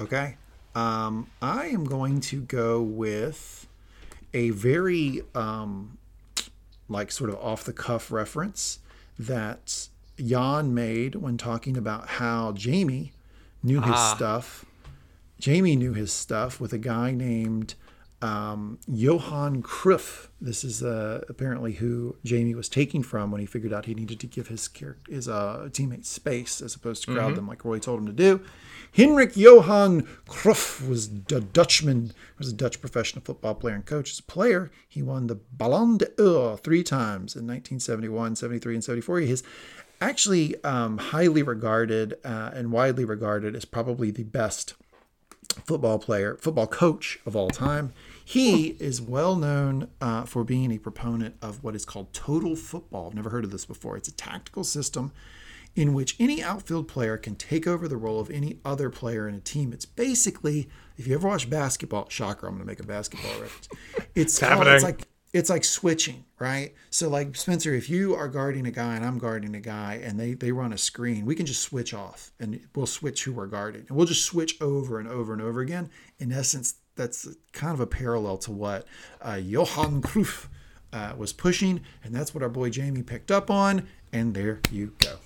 Okay. I am going to go with a very sort of off-the-cuff reference that's Jan made when talking about how Jamie knew his stuff. Jamie knew his stuff with a guy named Johan Cruyff. This is apparently who Jamie was taking from when he figured out he needed to give his teammates space as opposed to crowd them like Roy told him to do. Henrik Johan Cruyff was a Dutchman. He was a Dutch professional football player and coach. As a player, he won the Ballon d'Or 3 times in 1971, 73, and 74. His actually highly regarded and widely regarded as probably the best football coach of all time. He is well known for being a proponent of what is called total football. I've never heard of this before. It's a tactical system in which any outfield player can take over the role of any other player in a team. It's basically If you ever watch basketball, shocker, I'm going to make a basketball reference. It's like switching, right? So like, Spencer, if you are guarding a guy and I'm guarding a guy and they run a screen, we can just switch off and we'll switch who we're guarding. And we'll just switch over and over and over again. In essence, that's kind of a parallel to what Johan Cruyff was pushing. And that's what our boy Jamie picked up on. And there you go.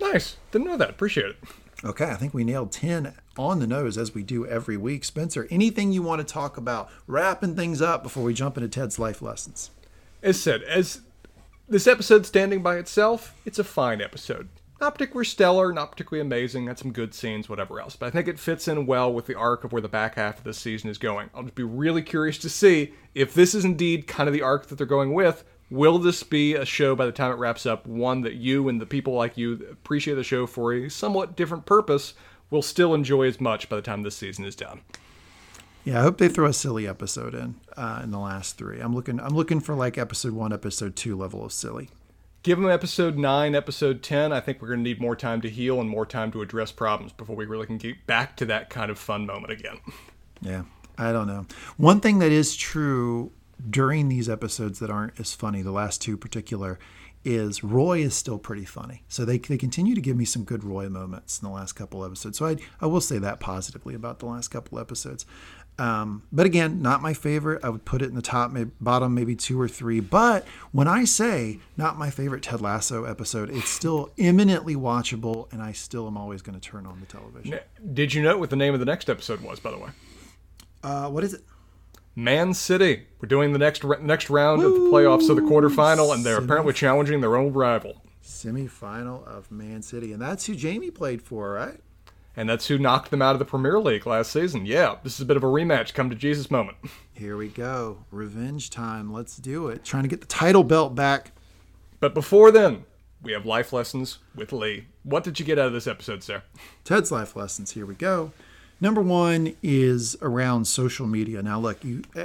Nice. Didn't know that. Appreciate it. Okay, I think we nailed 10 on the nose, as we do every week. Spencer, anything you want to talk about, wrapping things up before we jump into Ted's life lessons? As said, as this episode standing by itself, it's a fine episode. Not particularly stellar, not particularly amazing, had some good scenes, whatever else. But I think it fits in well with the arc of where the back half of this season is going. I'll just be really curious to see if this is indeed kind of the arc that they're going with. Will this be a show, by the time it wraps up, one that you and the people like you that appreciate the show for a somewhat different purpose will still enjoy as much by the time this season is done? Yeah, I hope they throw a silly episode in the last three. I'm looking for like episode 1, episode 2 level of silly. Give them episode 9, episode 10. I think we're going to need more time to heal and more time to address problems before we really can get back to that kind of fun moment again. Yeah, I don't know. One thing that is true during these episodes that aren't as funny, the last two in particular, is Roy is still pretty funny. So they continue to give me some good Roy moments in the last couple episodes. So I will say that positively about the last couple episodes. But again, not my favorite. I would put it in the top, maybe, bottom, maybe 2 or 3. But when I say not my favorite Ted Lasso episode, it's still eminently watchable, and I still am always going to turn on the television. Did you know what the name of the next episode was, by the way? What is it? Man City. We're doing the next round of the playoffs, so the quarterfinal, and they're apparently challenging their own rival. Semifinal of Man City, and that's who Jamie played for, right? And that's who knocked them out of the Premier League last season. Yeah, this is a bit of a rematch, come to Jesus moment. Here we go. Revenge time. Let's do it. Trying to get the title belt back. But before then, we have Life Lessons with Lee. What did you get out of this episode, sir? Ted's Life Lessons. Here we go. Number 1 is around social media. Now, look,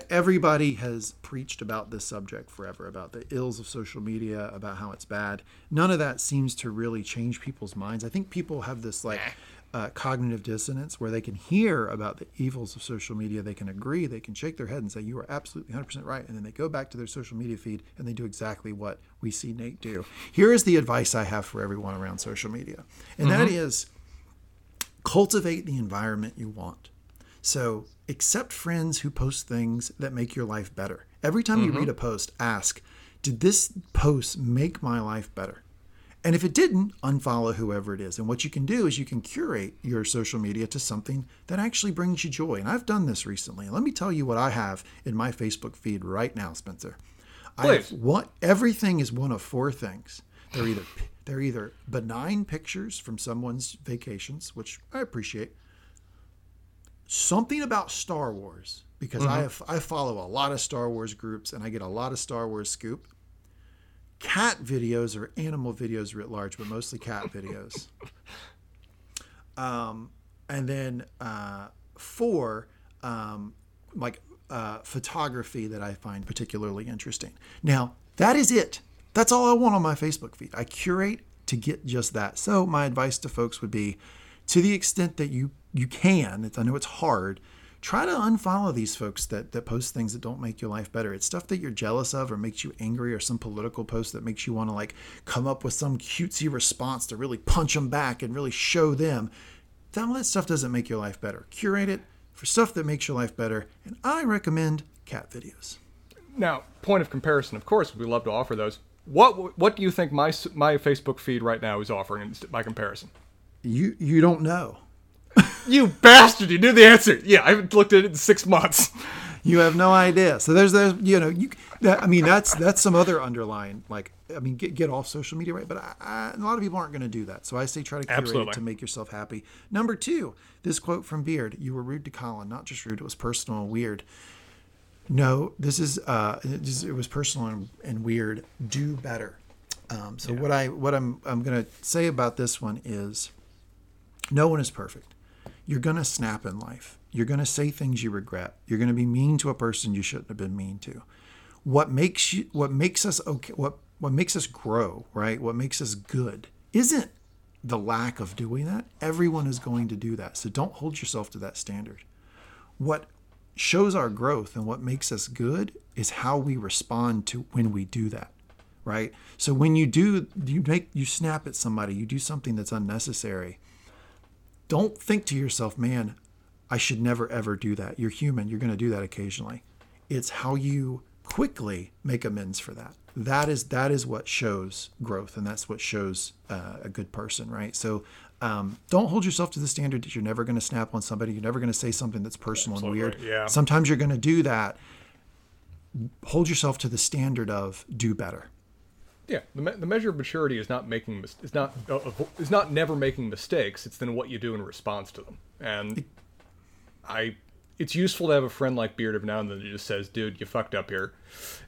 everybody has preached about this subject forever, about the ills of social media, about how it's bad. None of that seems to really change people's minds. I think people have this cognitive dissonance where they can hear about the evils of social media. They can agree. They can shake their head and say, you are absolutely 100% right. And then they go back to their social media feed and they do exactly what we see Nate do. Here is the advice I have for everyone around social media. And that is, cultivate the environment you want. So accept friends who post things that make your life better. Every time you read a post, ask, did this post make my life better? And if it didn't, unfollow whoever it is. And what you can do is you can curate your social media to something that actually brings you joy. And I've done this recently. Let me tell you what I have in my Facebook feed right now, Spencer. Everything is one of 4 things. They're either benign pictures from someone's vacations, which I appreciate. Something about Star Wars, because I follow a lot of Star Wars groups and I get a lot of Star Wars scoop. Cat videos or animal videos writ large, but mostly cat videos. And then 4, photography that I find particularly interesting. Now, that is it. That's all I want on my Facebook feed. I curate to get just that. So my advice to folks would be, to the extent that you can, I know it's hard, try to unfollow these folks that post things that don't make your life better. It's stuff that you're jealous of or makes you angry, or some political post that makes you want to like come up with some cutesy response to really punch them back and really show them. All that stuff doesn't make your life better. Curate it for stuff that makes your life better. And I recommend cat videos. Now, point of comparison, of course, we love to offer those. What do you think my Facebook feed right now is offering by comparison? You don't know. You bastard! You knew the answer. Yeah, I haven't looked at it in 6 months. You have no idea. So there's that's some other underlying get off social media, right? But a lot of people aren't going to do that. So I say try to curate it to make yourself happy. Number 2, this quote from Beard: "You were rude to Colin, not just rude; it was personal and weird." No, this is it was personal and weird. Do better. What I'm going to say about this one is, no one is perfect. You're going to snap in life. You're going to say things you regret. You're going to be mean to a person you shouldn't have been mean to. What makes us grow, right? What makes us good isn't the lack of doing that. Everyone is going to do that. So don't hold yourself to that standard. What shows our growth and what makes us good is how we respond to when we do that, right? So when you do, you snap at somebody, you do something that's unnecessary, don't think to yourself, man, I should never, ever do that. You're human. You're going to do that occasionally. It's how you quickly make amends for that. That is what shows growth, and that's what shows a good person, right? So don't hold yourself to the standard that you're never going to snap on somebody. You're never going to say something that's personal and weird. Yeah. Sometimes you're going to do that. Hold yourself to the standard of do better. Yeah, the measure of maturity is not making never making mistakes. It's then what you do in response to them. And it's useful to have a friend like Beard every now and then who just says, "Dude, you fucked up here.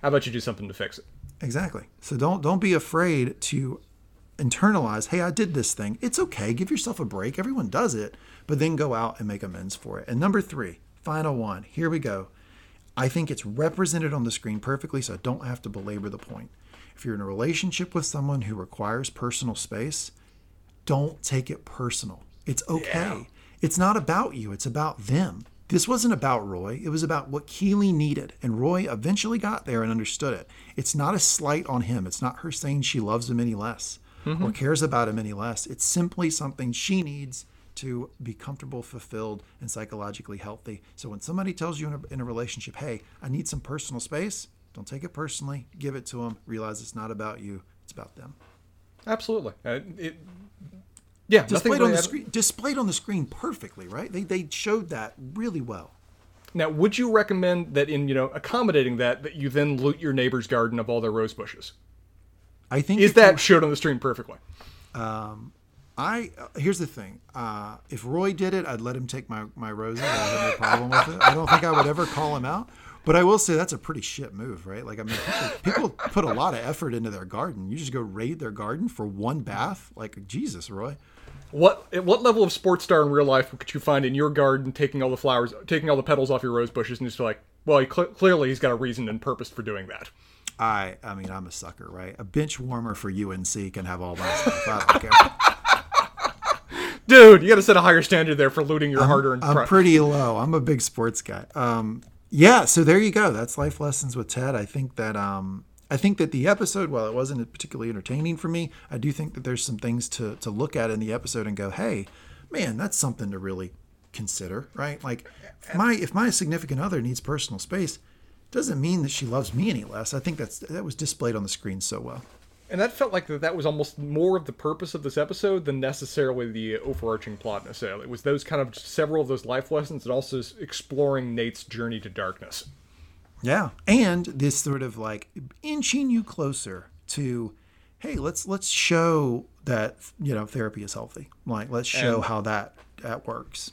How about you do something to fix it?" Exactly. So don't be afraid to internalize, hey, I did this thing. It's okay. Give yourself a break. Everyone does it, but then go out and make amends for it. And number three, final one. Here we go. I think it's represented on the screen perfectly, so I don't have to belabor the point. If you're in a relationship with someone who requires personal space, don't take it personal. It's okay. Yeah. It's not about you. It's about them. This wasn't about Roy. It was about what Keely needed. And Roy eventually got there and understood it. It's not a slight on him. It's not her saying she loves him any less or cares about him any less. It's simply something she needs to be comfortable, fulfilled, and psychologically healthy. So when somebody tells you in a relationship, hey, I need some personal space, don't take it personally. Give it to them. Realize it's not about you. It's about them. Absolutely. Yeah, displayed on the screen perfectly, right? They showed that really well. Now, would you recommend that in accommodating that you then loot your neighbor's garden of all their rose bushes? I think showed on the screen perfectly. Here's the thing. If Roy did it, I'd let him take my roses. I have no problem with it. I don't think I would ever call him out. But I will say that's a pretty shit move, right? Like, I mean, people put a lot of effort into their garden. You just go raid their garden for one bath? Like, Jesus, Roy. What level of sports star in real life could you find in your garden taking all the petals off your rose bushes and just like, well, clearly he's got a reason and purpose for doing that. I mean, I'm a sucker, right? A bench warmer for UNC can have all my stuff. I don't care. Dude, you got to set a higher standard there for looting your hard-earned. I'm pretty low. I'm a big sports guy. Yeah, so there you go. That's Life Lessons with Ted. I think that the episode, while it wasn't particularly entertaining for me, I do think that there's some things to look at in the episode and go, hey, man, that's something to really consider, right? Like, if my significant other needs personal space, doesn't mean that she loves me any less. I think that was displayed on the screen so well. And that felt like that was almost more of the purpose of this episode than necessarily the overarching plot necessarily. It was those kind of several of those life lessons and also exploring Nate's journey to darkness. Yeah. And this sort of like inching you closer to, hey, let's show that, therapy is healthy. Like, let's show how that works.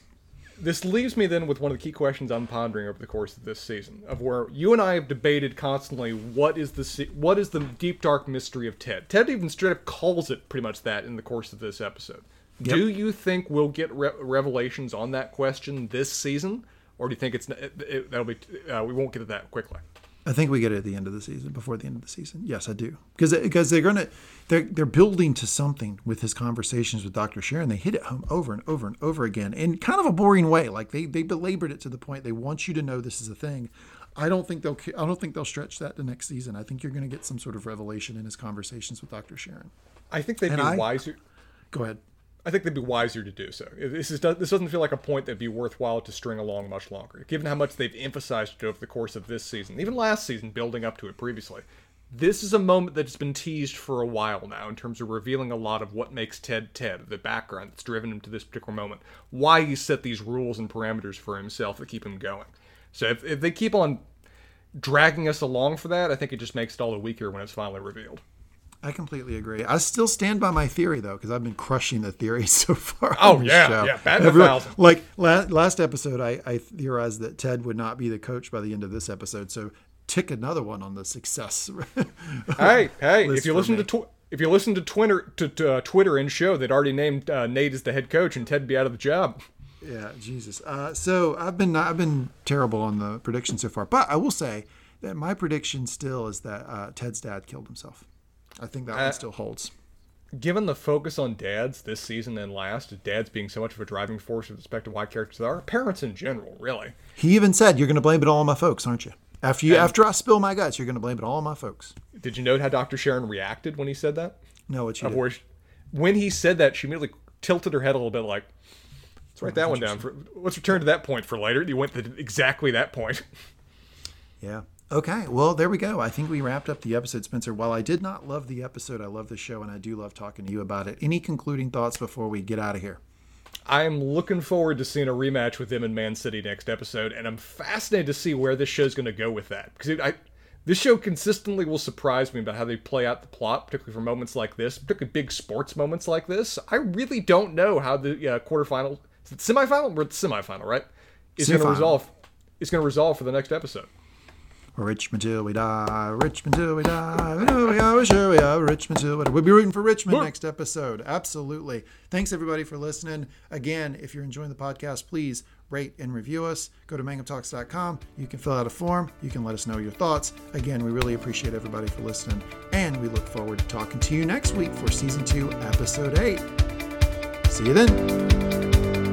This leaves me then with one of the key questions I'm pondering over the course of this season, of where you and I have debated constantly what is the deep dark mystery of Ted. Ted even straight up calls it pretty much that in the course of this episode. Yep. Do you think we'll get revelations on that question this season, or do you think we won't get to that quickly? I think we get it at the end of the season, before the end of the season. Yes, I do, because they're building to something with his conversations with Dr. Sharon. They hit it home over and over and over again in kind of a boring way. Like they belabored it to the point they want you to know this is a thing. I don't think they'll stretch that to next season. I think you're going to get some sort of revelation in his conversations with Dr. Sharon. I think they'd be wiser. Go ahead. I think they'd be wiser to do so. This doesn't feel like a point that'd be worthwhile to string along much longer, given how much they've emphasized it over the course of this season, even last season, building up to it previously. This is a moment that's been teased for a while now in terms of revealing a lot of what makes Ted Ted, the background that's driven him to this particular moment, why he set these rules and parameters for himself that keep him going. So if they keep on dragging us along for that, I think it just makes it all the weaker when it's finally revealed. I completely agree. I still stand by my theory, though, because I've been crushing the theory so far. Oh, yeah. Like last episode, I theorized that Ted would not be the coach by the end of this episode. So tick another one on the success. Hey, if you listen to Twitter and show, they'd already named Nate as the head coach and Ted'd be out of the job. Yeah, Jesus. So I've been terrible on the prediction so far, but I will say that my prediction still is that Ted's dad killed himself. I think that one still holds. given the focus on dads this season and last, dads being so much of a driving force with respect to why characters are, parents in general, really. He even said, you're going to blame it all on my folks, aren't you? After I spill my guts, you're going to blame it all on my folks. Did you note how Dr. Sharon reacted when he said that? No, what she did. When he said that, she immediately tilted her head a little bit like, let's write that one down. Let's return to that point for later. You went to exactly that point. Yeah. Okay, well, there we go. I think we wrapped up the episode, Spencer. While I did not love the episode, I love the show, and I do love talking to you about it. Any concluding thoughts before we get out of here? I'm looking forward to seeing a rematch with them in Man City next episode, and I'm fascinated to see where this show's going to go with that. Because this show consistently will surprise me about how they play out the plot, particularly for moments like this, particularly big sports moments like this. I really don't know how the quarterfinal, is it semifinal? We're at the semifinal, right? Is going to resolve. It's going to resolve for the next episode. We're Richmond till we die, Richmond till we die. We are Richmond till we die. We'll be rooting for Richmond next episode. Absolutely. Thanks, everybody, for listening. Again, if you're enjoying the podcast, please rate and review us. Go to MangumTalks.com. You can fill out a form. You can let us know your thoughts. Again, we really appreciate everybody for listening, and we look forward to talking to you next week for Season 2, Episode 8. See you then.